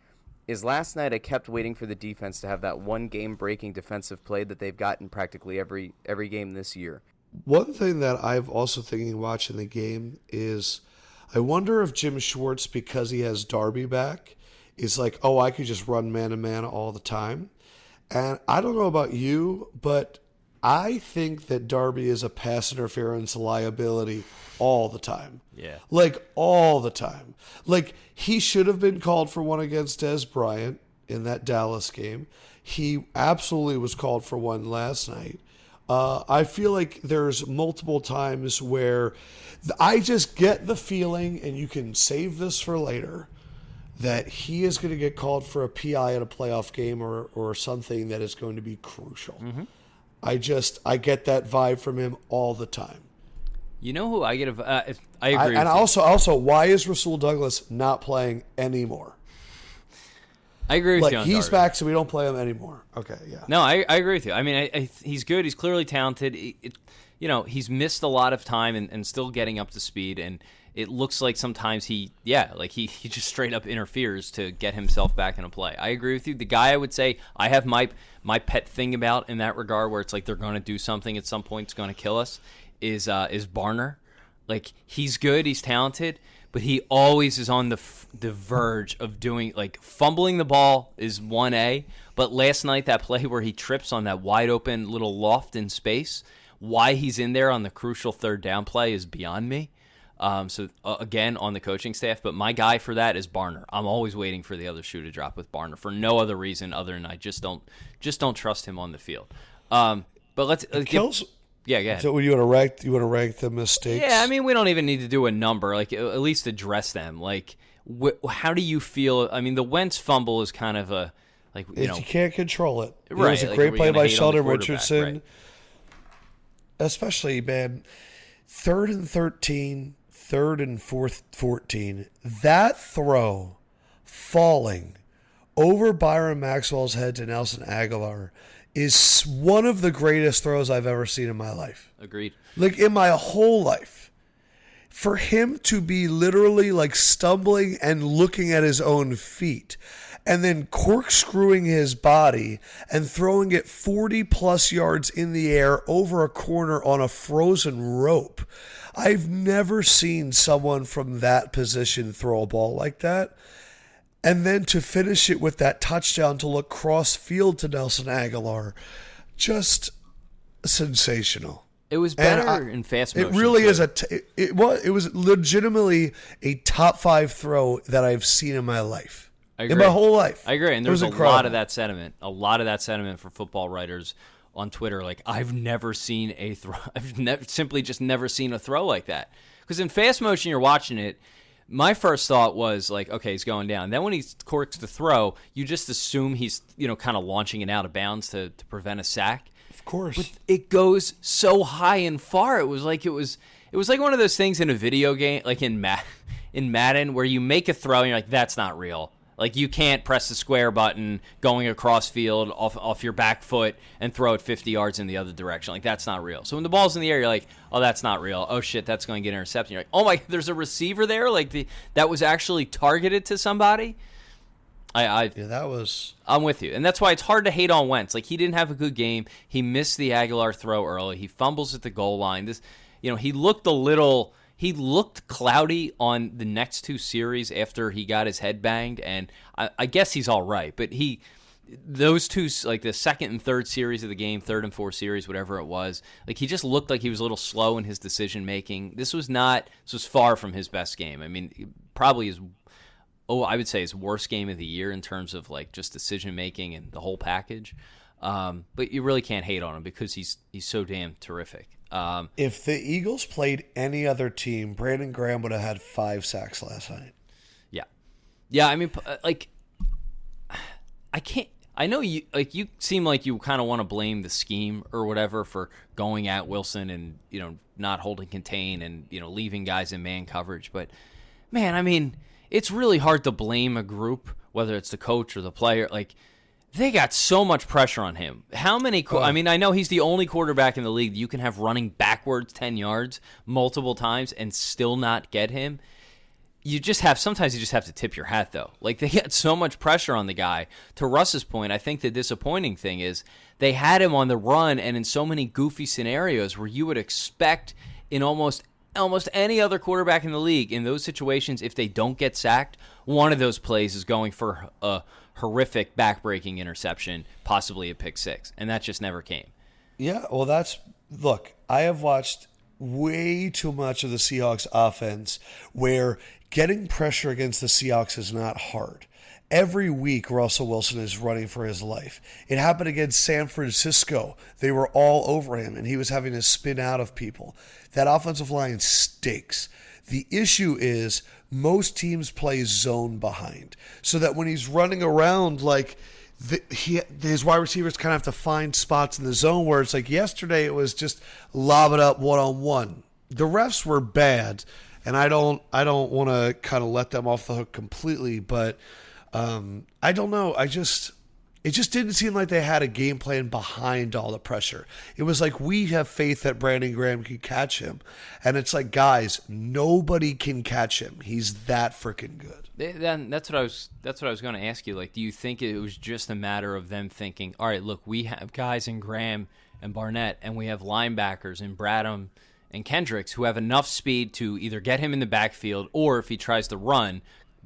is last night I kept waiting for the defense to have that one game-breaking defensive play that they've gotten practically every every game this year. One thing that I've also thinking watching the game is I wonder if Jim Schwartz, because he has Darby back, is like, oh, I could just run man-to-man all the time. And I don't know about you, but I think that Darby is a pass interference liability all the time. Yeah. Like, all the time. Like, he should have been called for one against Des Bryant in that Dallas game. He absolutely was called for one last night. Uh, I feel like there's multiple times where I just get the feeling, and you can save this for later, that he is going to get called for a P I in a playoff game or, or something that is going to be crucial. Mm-hmm. I just, I get that vibe from him all the time. You know who I get? A, uh, I agree. I, with and you. also, also, why is Rasul Douglas not playing anymore? I agree with like, you. on He's Darby. back, so we don't play him anymore. Okay, yeah. No, I, I agree with you. I mean, I, I, he's good. He's clearly talented. It, it, you know, he's missed a lot of time and, and still getting up to speed. And it looks like sometimes he, yeah, like he, he just straight up interferes to get himself back in a play. I agree with you. The guy I would say I have my my pet thing about in that regard, where it's like they're going to do something at some point, it's going to kill us, is uh, is Barner. Like, he's good, he's talented, but he always is on the f- the verge of doing, like, fumbling the ball is one A, but last night that play where he trips on that wide open little loft in space, why he's in there on the crucial third down play is beyond me. Um, so, uh, again, on the coaching staff, but my guy for that is Barner. I'm always waiting for the other shoe to drop with Barner for no other reason other than I just don't just don't trust him on the field. Um, but let's... let's kills... get, Yeah, yeah. So, you want to rank? You want to rank the mistakes? Yeah, I mean, we don't even need to do a number. Like, at least address them. Like, wh- how do you feel? I mean, the Wentz fumble is kind of a like you know, you can't control it. Right, it was a like, great play by Sheldon Richardson, right. especially man. Third and thirteen, third and fourth fourteen. That throw, falling over Byron Maxwell's head to Nelson Aguilar, is one of the greatest throws I've ever seen in my life. Agreed. Like, in my whole life. For him to be literally, like, stumbling and looking at his own feet and then corkscrewing his body and throwing it forty-plus yards in the air over a corner on a frozen rope. I've never seen someone from that position throw a ball like that. And then to finish it with that touchdown to look cross-field to Nelson Aguilar, just sensational. It was better I, in fast motion. It really too. is. a t- it, it, was, it was legitimately a top-five throw that I've seen in my life. I agree. In my whole life. I agree, and there's a incredible. lot of that sentiment, a lot of that sentiment for football writers on Twitter. Like, I've never seen a throw. I've never, simply just never seen a throw like that. Because in fast motion, you're watching it, my first thought was, like, okay, he's going down. Then when he corks the throw, you just assume he's, you know, kind of launching it out of bounds to, to prevent a sack. Of course. But it goes so high and far. It was like it was it was like one of those things in a video game, like in Ma- in Madden, where you make a throw and you're like, that's not real. Like, you can't press the square button going across field off off your back foot and throw it fifty yards in the other direction. Like, that's not real. So when the ball's in the air, you're like, oh, that's not real. Oh, shit, that's going to get intercepted. You're like, oh, my, there's a receiver there? Like, the that was actually targeted to somebody? I, I Yeah, that was... I'm with you. And that's why it's hard to hate on Wentz. Like, he didn't have a good game. He missed the Aguilar throw early. He fumbles at the goal line. This, you know, he looked a little... He looked cloudy on the next two series after he got his head banged, and I, I guess he's all right. But he, those two, like the second and third series of the game, third and fourth series, whatever it was, like he just looked like he was a little slow in his decision making. This was not, this was far from his best game. I mean, probably his, oh, I would say his worst game of the year in terms of like just decision making and the whole package. Um, but you really can't hate on him because he's he's so damn terrific. Um, if the Eagles played any other team, Brandon Graham would have had five sacks last night. Yeah. Yeah, I mean, like, I can't, I know you, like, you seem like you kind of want to blame the scheme or whatever for going at Wilson and, you know, not holding contain and, you know, leaving guys in man coverage. But, man, I mean, it's really hard to blame a group, whether it's the coach or the player, like, they got so much pressure on him. How many qu- – I mean, I know he's the only quarterback in the league you can have running backwards ten yards multiple times and still not get him. You just have – sometimes you just have to tip your hat, though. Like, they got so much pressure on the guy. To Russ's point, I think the disappointing thing is they had him on the run and in so many goofy scenarios where you would expect in almost almost any other quarterback in the league in those situations, if they don't get sacked, one of those plays is going for a – horrific backbreaking interception, possibly a pick six, and that just never came. Yeah, well, that's look, I have watched way too much of the Seahawks offense where getting pressure against the Seahawks is not hard. Every week, Russell Wilson is running for his life. It happened against San Francisco. They were all over him, and he was having to spin out of people. That offensive line stinks. The issue is most teams play zone behind so that when he's running around, like the, he, his wide receivers kind of have to find spots in the zone where it's like yesterday it was just lob it up one-on-one. the refs were bad, and I don't I don't want to kind of let them off the hook completely, but um, I don't know. I just it just didn't seem like they had a game plan behind all the pressure. It was like, we have faith that Brandon Graham can catch him, and it's like, guys, nobody can catch him. He's that freaking good. Then that's what I was. That's what I was going to ask you. Like, do you think it was just a matter of them thinking, all right, look, we have guys in Graham and Barnett, and we have linebackers in Bradham and Kendricks who have enough speed to either get him in the backfield, or if he tries to run,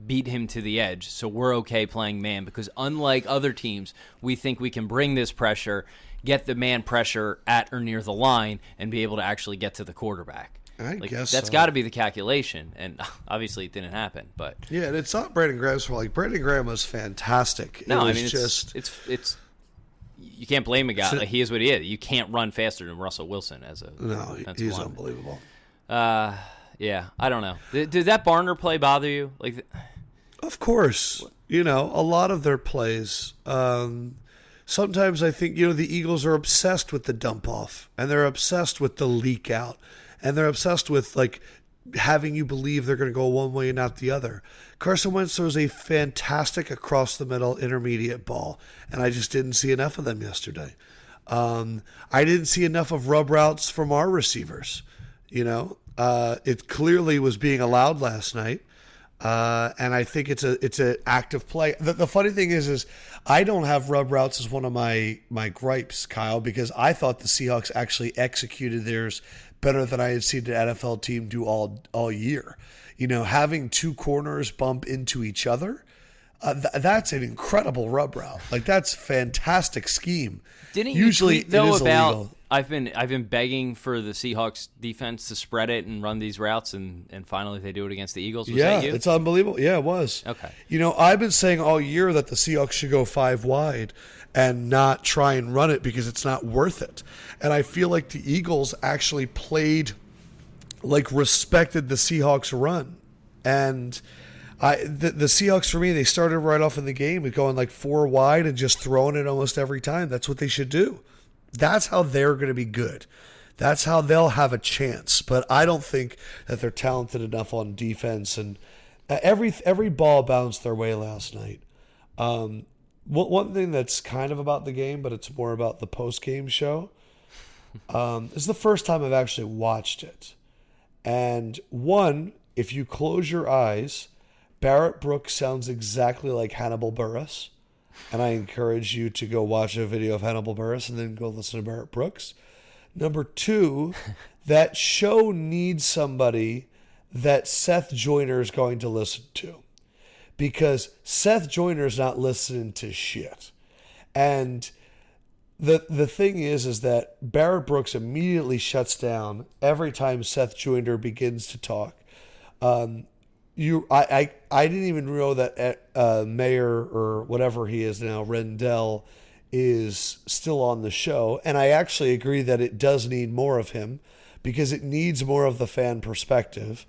beat him to the edge. So we're okay playing man, because unlike other teams, we think we can bring this pressure, get the man pressure at or near the line, and be able to actually get to the quarterback. I like, guess that's so. Got to be the calculation, and obviously it didn't happen. But yeah, and it's not Brandon Graham's fault. Like, Brandon Graham was fantastic. It no, was I mean it's, just it's it's. it's you can't blame a guy. Like, he is what he is. You can't run faster than Russell Wilson as a no. He's lineman. Unbelievable. Uh, yeah, I don't know. Did, did that Barner play bother you? Like, th- of course. What? You know, a lot of their plays. Um, sometimes I think you know the Eagles are obsessed with the dump off, and they're obsessed with the leak out, and they're obsessed with like having you believe they're going to go one way and not the other. Carson Wentz throws a fantastic across the middle intermediate ball, and I just didn't see enough of them yesterday. Um, I didn't see enough of rub routes from our receivers. You know, uh, it clearly was being allowed last night, uh, and I think it's a it's an active play. The, the funny thing is, is I don't have rub routes as one of my my gripes, Kyle, because I thought the Seahawks actually executed theirs better than I had seen an N F L team do all all year. You know, having two corners bump into each other, uh, th- that's an incredible rub route. Like, that's fantastic scheme. Didn't Usually, you tweet, though, about illegal. I've been I've been begging for the Seahawks defense to spread it and run these routes, and, and finally they do it against the Eagles. Was yeah, that you? It's unbelievable. Yeah, it was. Okay. You know, I've been saying all year that the Seahawks should go five wide and not try and run it because it's not worth it. And I feel like the Eagles actually played, like, respected the Seahawks run. And I the, the Seahawks, for me, they started right off in the game with going, like, four wide and just throwing it almost every time. That's what they should do. That's how they're going to be good. That's how they'll have a chance. But I don't think that they're talented enough on defense. And every every ball bounced their way last night. Um One thing that's kind of about the game, but it's more about the post-game show, um, is the first time I've actually watched it. And one, if you close your eyes, Barrett Brooks sounds exactly like Hannibal Buress. And I encourage you to go watch a video of Hannibal Buress and then go listen to Barrett Brooks. Number two, that show needs somebody that Seth Joyner is going to listen to. Because Seth Joyner's not listening to shit. And the the thing is, is that Barrett Brooks immediately shuts down every time Seth Joyner begins to talk. Um, you, I, I, I didn't even know that uh, Mayor or whatever he is now, Rendell, is still on the show. And I actually agree that it does need more of him because it needs more of the fan perspective.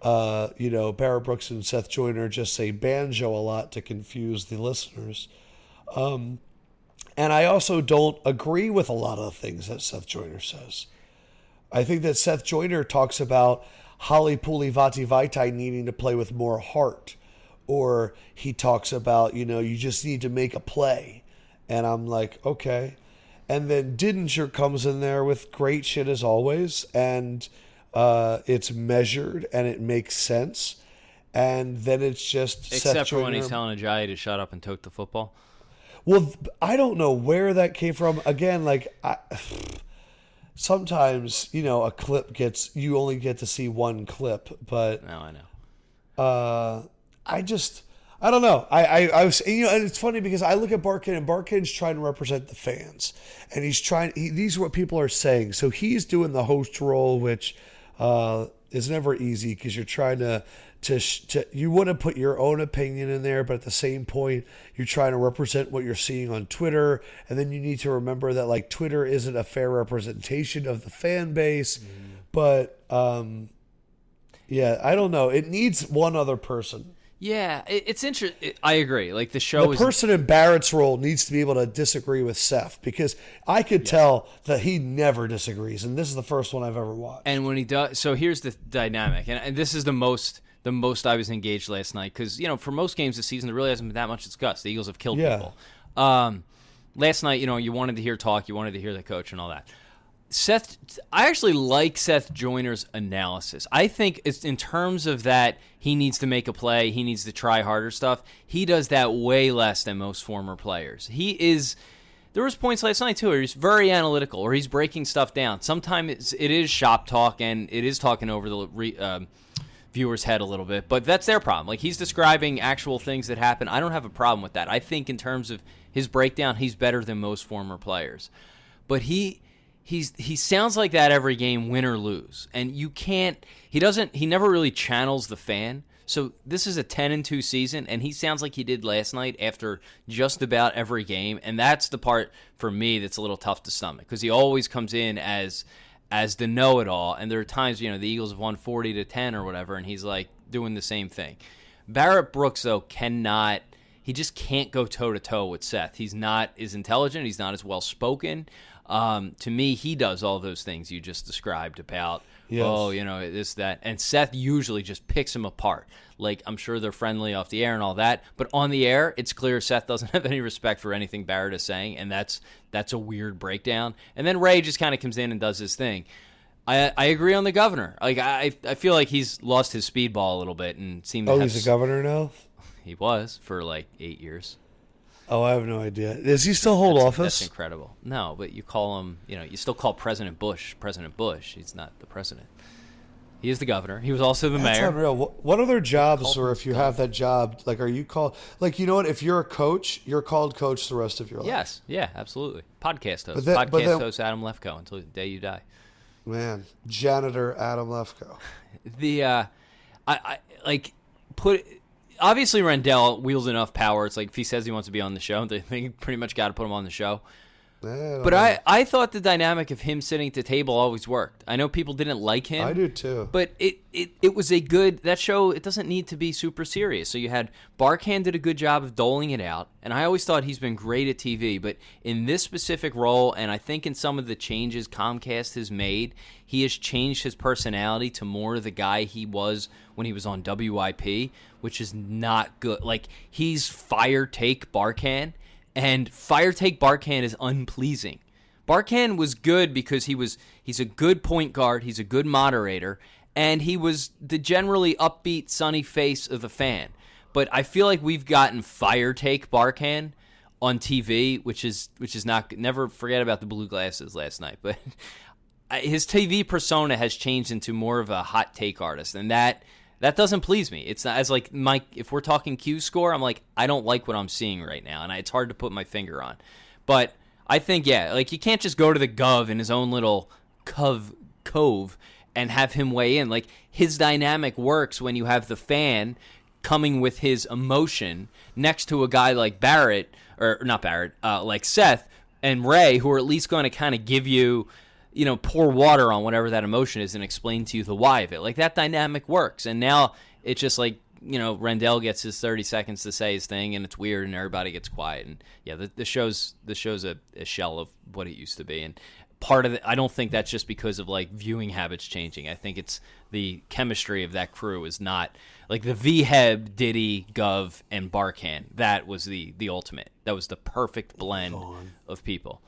Uh, you know, Barrett Brooks and Seth Joyner just say banjo a lot to confuse the listeners. Um, and I also don't agree with a lot of the things that Seth Joyner says. I think that Seth Joyner talks about Holly Puli Vati Vaitai needing to play with more heart. Or he talks about, you know, you just need to make a play. And I'm like, okay. And then Didinger comes in there with great shit as always. And Uh, it's measured and it makes sense, and then it's just except for when he's telling Ajayi to shut up and tote the football. Well, I don't know where that came from. Again, like I, sometimes you know a clip gets you only get to see one clip, but no, I know. Uh, I just I don't know. I, I I was you know, and it's funny because I look at Barkin and Barkin's trying to represent the fans, and he's trying. He, these are what people are saying, so he's doing the host role, which. Uh, is never easy because you're trying to, to, to you want to put your own opinion in there, but at the same point, you're trying to represent what you're seeing on Twitter. And then you need to remember that like Twitter isn't a fair representation of the fan base. Mm. But um, yeah, I don't know. It needs one other person. Yeah, it, it's interesting. It, I agree. Like the show, the is- person in Barrett's role needs to be able to disagree with Seth, because I could yeah. tell that he never disagrees, and this is the first one I've ever watched. And when he does, so here's the dynamic, and, and this is the most the most I was engaged last night, because you know for most games this season there really hasn't been that much discussed. The Eagles have killed yeah. people. Um, last night, you know, you wanted to hear talk, you wanted to hear the coach and all that. Seth, I actually like Seth Joyner's analysis. I think it's in terms of that he needs to make a play, he needs to try harder stuff. He does that way less than most former players. He is. There was points last night too where he's very analytical, or he's breaking stuff down. Sometimes it's, it is shop talk, and it is talking over the re, um, viewer's head a little bit, but that's their problem. Like he's describing actual things that happen. I don't have a problem with that. I think in terms of his breakdown, he's better than most former players, but he. He's he sounds like that every game, win or lose, and you can't. He doesn't. He never really channels the fan. So this is a ten and two season, and he sounds like he did last night after just about every game, and that's the part for me that's a little tough to stomach, because he always comes in as as the know it all, and there are times you know the Eagles have won forty to ten or whatever, and he's like doing the same thing. Barrett Brooks though cannot. He just can't go toe to toe with Seth. He's not as intelligent. He's not as well spoken. Um, to me, he does all those things you just described about, yes. oh, you know, this, that. And Seth usually just picks him apart. Like, I'm sure they're friendly off the air and all that. But on the air, it's clear Seth doesn't have any respect for anything Barrett is saying, and that's that's a weird breakdown. And then Ray just kind of comes in and does his thing. I I agree on the governor. Like, I I feel like he's lost his speedball a little bit and seemed. Oh, to he's a governor now? He was for, like, eight years. Oh, I have no idea. Does he still hold that's, office? That's incredible. No, but you call him, you know, you still call President Bush President Bush. He's not the president. He is the governor. He was also the that's mayor. That's unreal. What other jobs, or if you have that job, like, are you called, like, you know what, if you're a coach, you're called coach the rest of your life. Yes. Yeah, absolutely. Podcast host. That, Podcast that, host Adam Lefkoe until the day you die. Man, janitor Adam Lefkoe. The, uh, I, I, like, put obviously, Rendell wields enough power. It's like if he says he wants to be on the show, they pretty much got to put him on the show. I but I, I thought the dynamic of him sitting at the table always worked. I know people didn't like him. I do too. But it, it, it was a good – that show, it doesn't need to be super serious. So you had – Barkhan did a good job of doling it out, and I always thought he's been great at T V. But in this specific role, and I think in some of the changes Comcast has made, he has changed his personality to more the guy he was when he was on W I P, which is not good. Like, he's fire take Barkhan. And fire take Barkhan is unpleasing. Barkhan was good because he was he's a good point guard, he's a good moderator, and he was the generally upbeat, sunny face of the fan. But I feel like we've gotten fire take Barkhan on T V, which is which is not. Never forget about the blue glasses last night. But his T V persona has changed into more of a hot take artist, and that. That doesn't please me. It's not as like Mike. If we're talking Q score, I'm like I don't like what I'm seeing right now, and I, it's hard to put my finger on. But I think yeah, like you can't just go to the Gov in his own little cove cove and have him weigh in. Like his dynamic works when you have the fan coming with his emotion next to a guy like Barrett or not Barrett, uh, like Seth and Ray, who are at least going to kind of give you. You know, pour water on whatever that emotion is and explain to you the why of it. Like, that dynamic works. And now it's just like, you know, Rendell gets his thirty seconds to say his thing, and it's weird, and everybody gets quiet. And, yeah, the, the show's, the show's a, a shell of what it used to be. And part of it, I don't think that's just because of, like, viewing habits changing. I think it's the chemistry of that crew is not – like, the V-Heb, Diddy, Gov, and Barkhan, that was the, the ultimate. That was the perfect blend of people.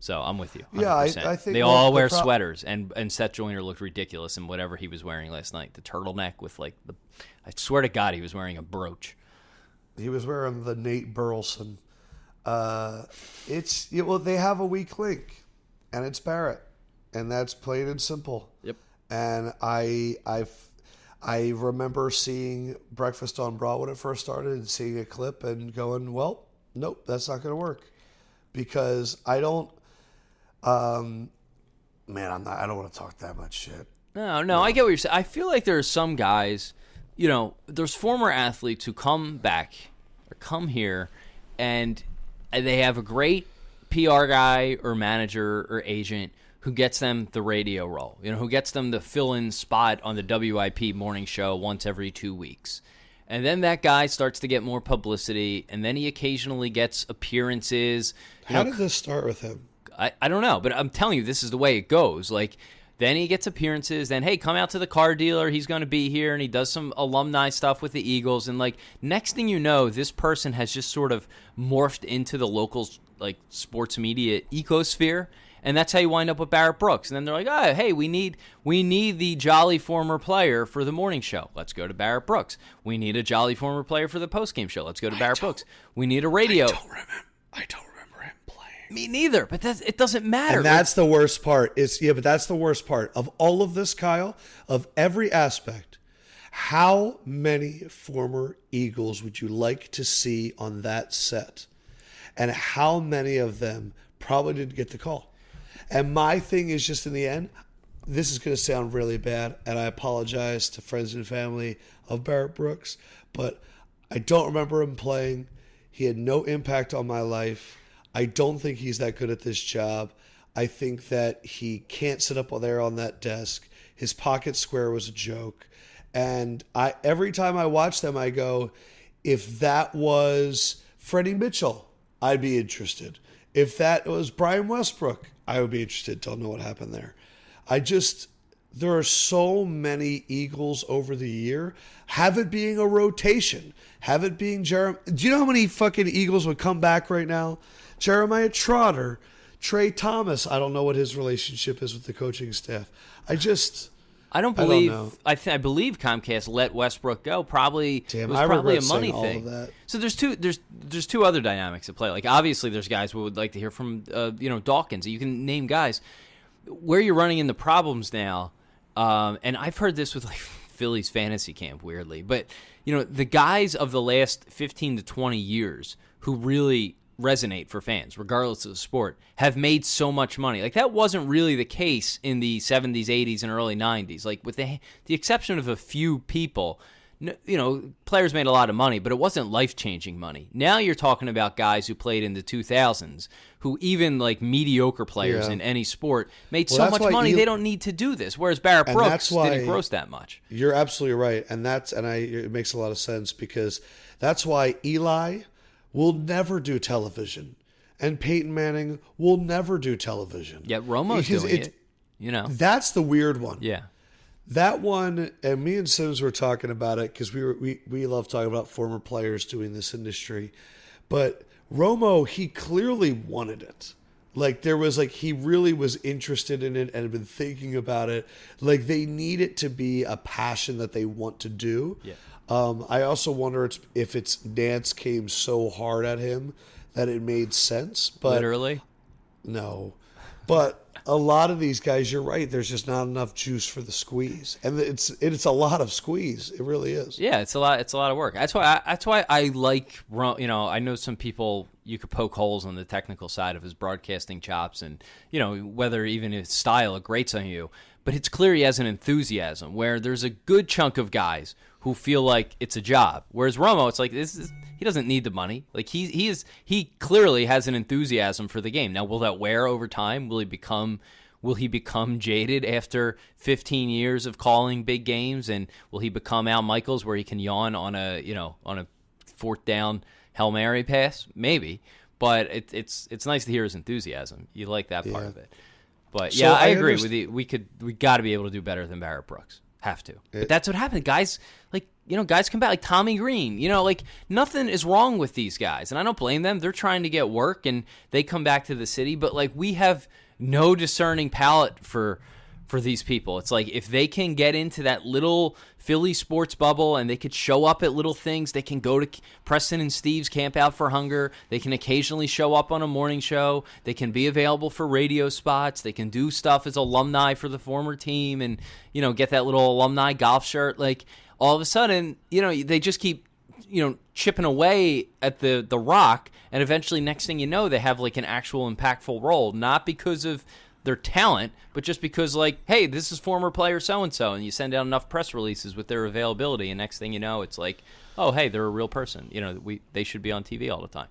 So I'm with you. one hundred percent. Yeah, I, I think they all wear pro- sweaters, and, and Seth Joyner looked ridiculous in whatever he was wearing last night. The turtleneck with like the, I swear to God, he was wearing a brooch. He was wearing the Nate Burleson. Uh, it's it, well, they have a weak link, and it's Barrett, and that's plain and simple. Yep. And I I I remember seeing Breakfast on Broad when it first started, and seeing a clip and going, well, nope, that's not going to work, because I don't. Um, man, I'm not, I don't want to talk that much shit. No, no, no, I get what you're saying. I feel like there are some guys, you know, there's former athletes who come back or come here and they have a great P R guy or manager or agent who gets them the radio role, you know, who gets them the fill-in spot on the W I P morning show once every two weeks. And then that guy starts to get more publicity, and then he occasionally gets appearances. You How know, did this start with him? I, I don't know, but I'm telling you, this is the way it goes. Like, then he gets appearances, then, hey, come out to the car dealer, he's going to be here, and he does some alumni stuff with the Eagles. And, like, next thing you know, this person has just sort of morphed into the local, like, sports media ecosphere. And that's how you wind up with Barrett Brooks. And then they're like, oh, hey, we need we need the jolly former player for the morning show. Let's go to Barrett Brooks. We need a jolly former player for the postgame show. Let's go to I Barrett Brooks. We need a radio. I don't remember, I don't remember him playing. Me neither, but that's, it doesn't matter. And that's the worst part. Is yeah, but that's the worst part. Of all of this, Kyle, of every aspect, how many former Eagles would you like to see on that set? And how many of them probably didn't get the call? And my thing is just in the end, this is going to sound really bad, and I apologize to friends and family of Barrett Brooks, but I don't remember him playing. He had no impact on my life. I don't think he's that good at this job. I think that he can't sit up there on that desk. His pocket square was a joke. And I every time I watch them, I go, if that was Freddie Mitchell, I'd be interested. If that was Brian Westbrook, I would be interested. Don't know what happened there. I just, there are so many Eagles over the year. Have it being a rotation. Have it being Jeremiah. Do you know how many fucking Eagles would come back right now? Jeremiah Trotter, Trey Thomas. I don't know what his relationship is with the coaching staff. I just... I don't believe. I, don't I, th- I believe Comcast let Westbrook go. Probably Damn, it was I probably a money thing. So there's two. There's there's two other dynamics at play. Like obviously, there's guys we would like to hear from. Uh, you know, Dawkins. You can name guys where you're running into problems now. Um, and I've heard this with like Phillies fantasy camp, weirdly, but you know, the guys of the last fifteen to twenty years who really resonate for fans, regardless of the sport, have made so much money. Like that wasn't really the case in the seventies, eighties, and early nineties. Like with the the exception of a few people, you know, players made a lot of money, but it wasn't life-changing money. Now you're talking about guys who played in the two thousands, who even like mediocre players yeah. in any sport made well, so much money he, they don't need to do this. Whereas Barrett Brooks didn't gross that much. You're absolutely right, and that's and I it makes a lot of sense because that's why Eli will never do television, and Peyton Manning will never do television. Yeah, Romo's because doing it, it. You know, that's the weird one. Yeah, that one. And me and Sims were talking about it because we were we we love talking about former players doing this industry. But Romo, he clearly wanted it. Like there was like he really was interested in it and had been thinking about it. Like they need it to be a passion that they want to do. Yeah. Um, I also wonder if it's Nance came so hard at him that it made sense. But literally? No. But a lot of these guys, you're right, there's just not enough juice for the squeeze. And it's it's a lot of squeeze. It really is. Yeah, it's a lot it's a lot of work. That's why I, that's why I like, you know, I know some people you could poke holes on the technical side of his broadcasting chops and, you know, whether even his style grates on you. But it's clear he has an enthusiasm where there's a good chunk of guys who feel like it's a job. Whereas Romo, it's like this is, he doesn't need the money. Like he he is he clearly has an enthusiasm for the game. Now, will that wear over time? Will he become will he become jaded after fifteen years of calling big games? And will he become Al Michaels where he can yawn on a you know on a fourth down Hail Mary pass? Maybe. But it, it's it's nice to hear his enthusiasm. You like that yeah. part of it. But yeah, so I, I agree understand. with you. We could, we got to be able to do better than Barrett Brooks. Have to. It, but that's what happened. Guys, like, you know, guys come back like Tommy Green. You know, like nothing is wrong with these guys, and I don't blame them. They're trying to get work, and they come back to the city. But like, we have no discerning palate for for these people. It's like if they can get into that little Philly sports bubble and they could show up at little things, they can go to Preston and Steve's Camp Out for Hunger. They can occasionally show up on a morning show. They can be available for radio spots. They can do stuff as alumni for the former team and, you know, get that little alumni golf shirt. Like all of a sudden, you know, they just keep, you know, chipping away at the, the rock. And eventually next thing you know, they have like an actual impactful role, not because of their talent, but just because like, hey, this is former player so-and-so, and you send out enough press releases with their availability, and next thing you know, it's like, oh, hey, they're a real person. You know, we they should be on T V all the time.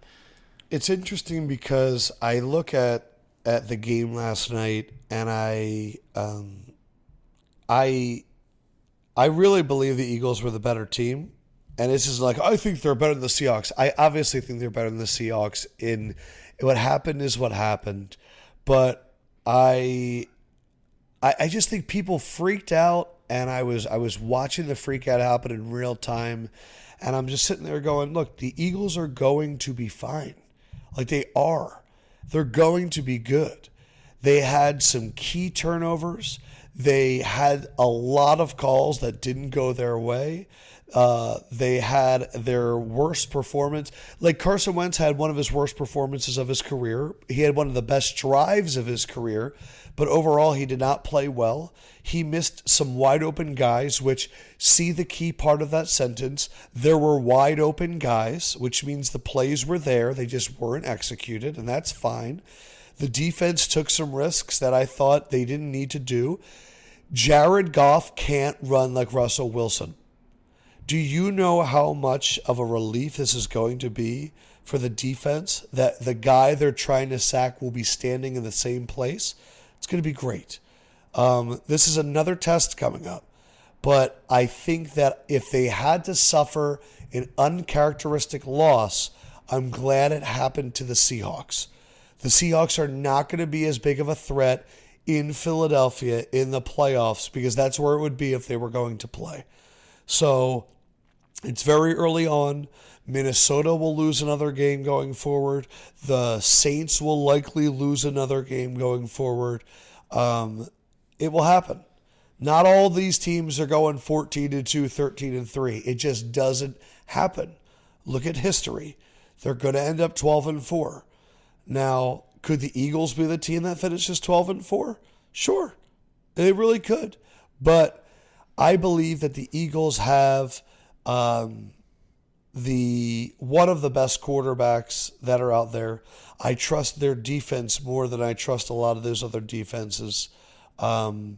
It's interesting because I look at, at the game last night, and I, um, I, I really believe the Eagles were the better team. And it's just like, I think they're better than the Seahawks. I obviously think they're better than the Seahawks. In what happened is what happened. But I, I, I just think people freaked out, and I was I was watching the freak out happen in real time, and I'm just sitting there going, look, the Eagles are going to be fine. Like, they are. They're going to be good. They had some key turnovers. They had a lot of calls that didn't go their way. Uh, they had their worst performance. Like, Carson Wentz had one of his worst performances of his career. He had one of the best drives of his career, but overall he did not play well. He missed some wide open guys, which, see the key part of that sentence, there were wide open guys, which means the plays were there. They just weren't executed, and that's fine. The defense took some risks that I thought they didn't need to do. Jared Goff can't run like Russell Wilson. Do you know how much of a relief this is going to be for the defense that the guy they're trying to sack will be standing in the same place? It's going to be great. Um, this is another test coming up. But I think that if they had to suffer an uncharacteristic loss, I'm glad it happened to the Seahawks. The Seahawks are not going to be as big of a threat in Philadelphia in the playoffs, because that's where it would be if they were going to play. So it's very early on. Minnesota will lose another game going forward. The Saints will likely lose another game going forward. Um, it will happen. Not all these teams are going fourteen and two, thirteen and three. It just doesn't happen. Look at history. They're going to end up twelve and four. Now, could the Eagles be the team that finishes twelve and four? Sure. They really could. But I believe that the Eagles have um, the one of the best quarterbacks that are out there. I trust their defense more than I trust a lot of those other defenses. Um,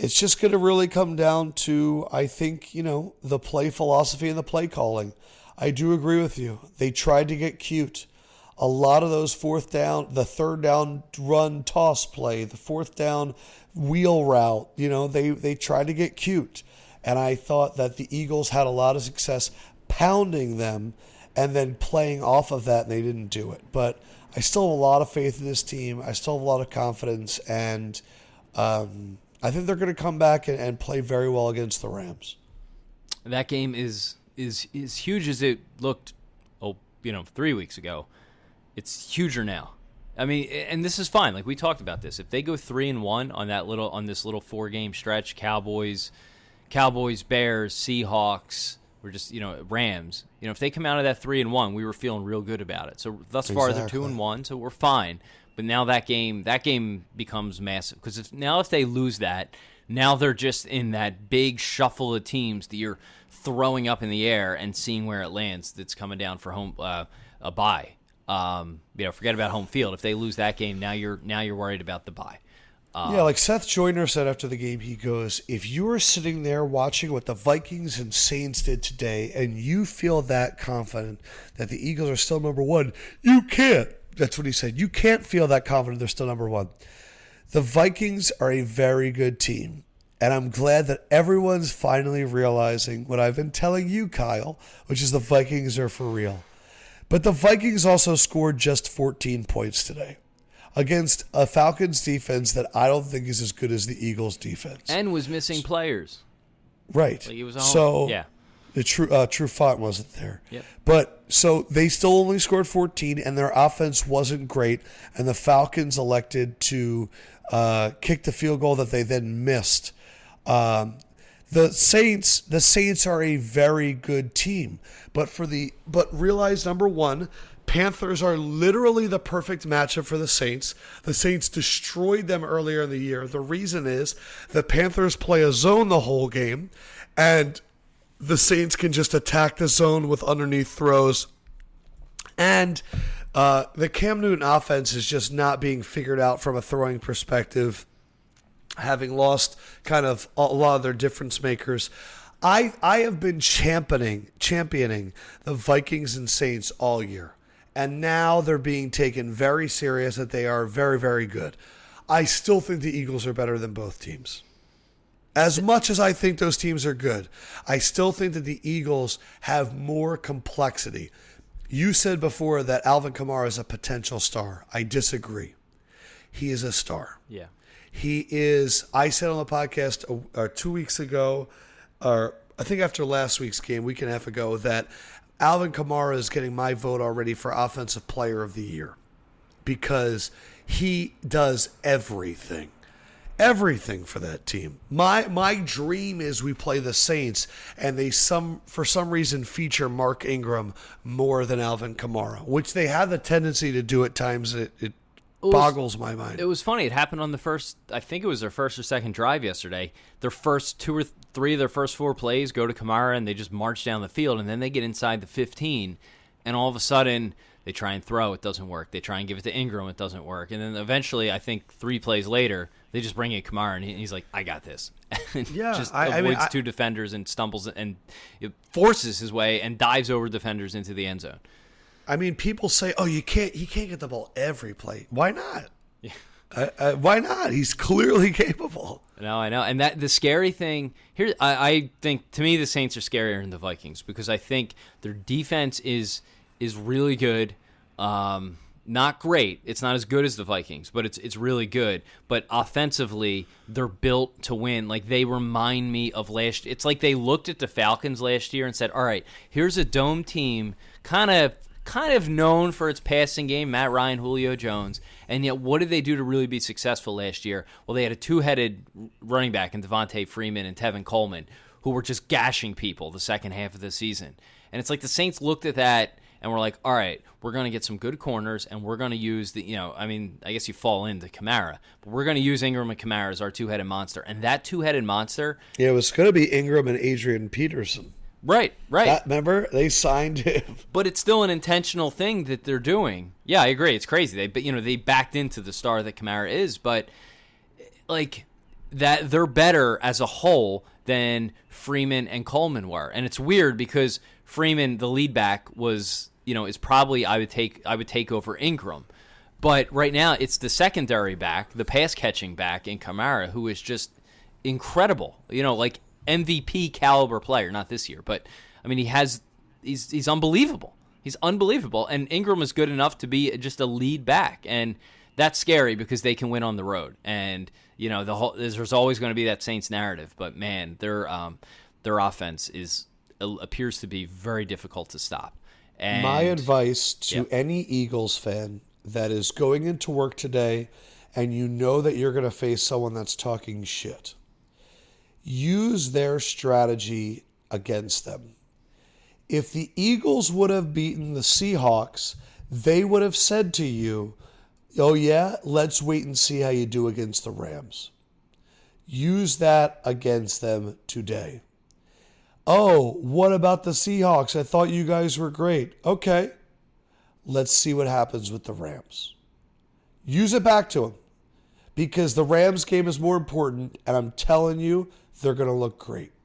it's just going to really come down to, I think, you know, the play philosophy and the play calling. I do agree with you. They tried to get cute. A lot of those fourth down, the third down run toss play, the fourth down wheel route, you know, they, they tried to get cute. And I thought that the Eagles had a lot of success pounding them and then playing off of that, and they didn't do it. But I still have a lot of faith in this team. I still have a lot of confidence. And um, I think they're going to come back and, and play very well against the Rams. That game is, is, is huge as it looked, oh, you know, three weeks ago. It's huger now. I mean, and this is fine. Like, we talked about this. If they go three and one on that little on this little four game stretch, Cowboys, Cowboys, Bears, Seahawks, we're just, you know, Rams. You know, if they come out of that three and one, we were feeling real good about it. So thus far, exactly. They're two and one, so we're fine. But now that game, that game becomes massive, because if, now if they lose that, now they're just in that big shuffle of teams that you're throwing up in the air and seeing where it lands. That's coming down for home uh, a bye. Um, you know, forget about home field. If they lose that game, now you're now you're worried about the bye. Um, yeah, like Seth Joyner said after the game, he goes, "If you are sitting there watching what the Vikings and Saints did today, and you feel that confident that the Eagles are still number one, you can't." That's what he said. You can't feel that confident they're still number one. The Vikings are a very good team. And I'm glad that everyone's finally realizing what I've been telling you, Kyle, which is the Vikings are for real. But the Vikings also scored just fourteen points today against a Falcons defense that I don't think is as good as the Eagles defense. And was missing players. Right. Like, it was all, so yeah. the true uh, true font wasn't there. Yep. But so they still only scored fourteen, and their offense wasn't great, and the Falcons elected to uh, kick the field goal that they then missed. Um The Saints, the Saints are a very good team, but for the but realize number one, Panthers are literally the perfect matchup for the Saints. The Saints destroyed them earlier in the year. The reason is the Panthers play a zone the whole game, and the Saints can just attack the zone with underneath throws. And uh, the Cam Newton offense is just not being figured out from a throwing perspective, having lost kind of a lot of their difference makers. I I have been championing, championing the Vikings and Saints all year, and now they're being taken very serious that they are very, very good. I still think the Eagles are better than both teams. As much as I think those teams are good, I still think that the Eagles have more complexity. You said before that Alvin Kamara is a potential star. I disagree. He is a star. Yeah. He is, I said on the podcast or two weeks ago, or I think after last week's game, week and a half ago, that Alvin Kamara is getting my vote already for Offensive Player of the Year because he does everything. Everything for that team. My my dream is we play the Saints and they some for some reason feature Mark Ingram more than Alvin Kamara, which they have the tendency to do at times. It, it, it was, boggles my mind. It was funny. It happened on the first, I think it was their first or second drive yesterday. Their first two or th- three of their first four plays go to Kamara and they just march down the field, and then they get inside the fifteen, and all of a sudden they try and throw. It doesn't work. They try and give it to Ingram. It doesn't work. And then eventually, I think three plays later, they just bring in Kamara, and he's like, I got this. And yeah, just I, avoids I mean, I, two defenders and stumbles and forces his way and dives over defenders into the end zone. I mean, people say, oh, you can't, he can't get the ball every play. Why not? Yeah. I, I, why not? He's clearly capable. No, I know. And that the scary thing here, I, I think, to me, the Saints are scarier than the Vikings because I think their defense is is really good. Um Not great. It's not as good as the Vikings, but it's it's really good. But offensively, they're built to win. Like, they remind me of last year. It's like they looked at the Falcons last year and said, all right, here's a dome team kind of kind of known for its passing game, Matt Ryan, Julio Jones, and yet what did they do to really be successful last year? Well, they had a two-headed running back in Devontae Freeman and Tevin Coleman who were just gashing people the second half of the season. And it's like the Saints looked at that and we're like, all right, we're going to get some good corners, and we're going to use the, you know, I mean, I guess you fall into Kamara, but we're going to use Ingram and Kamara as our two-headed monster. And that two-headed monster. Yeah, it was going to be Ingram and Adrian Peterson. Right, right. That, remember, they signed him. But it's still an intentional thing that they're doing. Yeah, I agree. It's crazy. They, but you know, they backed into the star that Kamara is, but like that they're better as a whole than Freeman and Coleman were. And it's weird because Freeman, the lead back, was, you know, is probably I would take I would take over Ingram. But right now it's the secondary back, the pass catching back in Kamara, who is just incredible. You know, like M V P caliber player, not this year, but I mean he has he's he's unbelievable. He's unbelievable. And Ingram is good enough to be just a lead back. And that's scary because they can win on the road. And, you know, the whole there's always going to be that Saints narrative, but man, their um their offense is appears to be very difficult to stop. And my advice to yep. any Eagles fan that is going into work today and you know that you're going to face someone that's talking shit, use their strategy against them. If the Eagles would have beaten the Seahawks, they would have said to you, oh yeah, let's wait and see how you do against the Rams. Use that against them today. Oh, what about the Seahawks? I thought you guys were great. Okay, let's see what happens with the Rams. Use it back to them because the Rams game is more important, and I'm telling you, they're going to look great.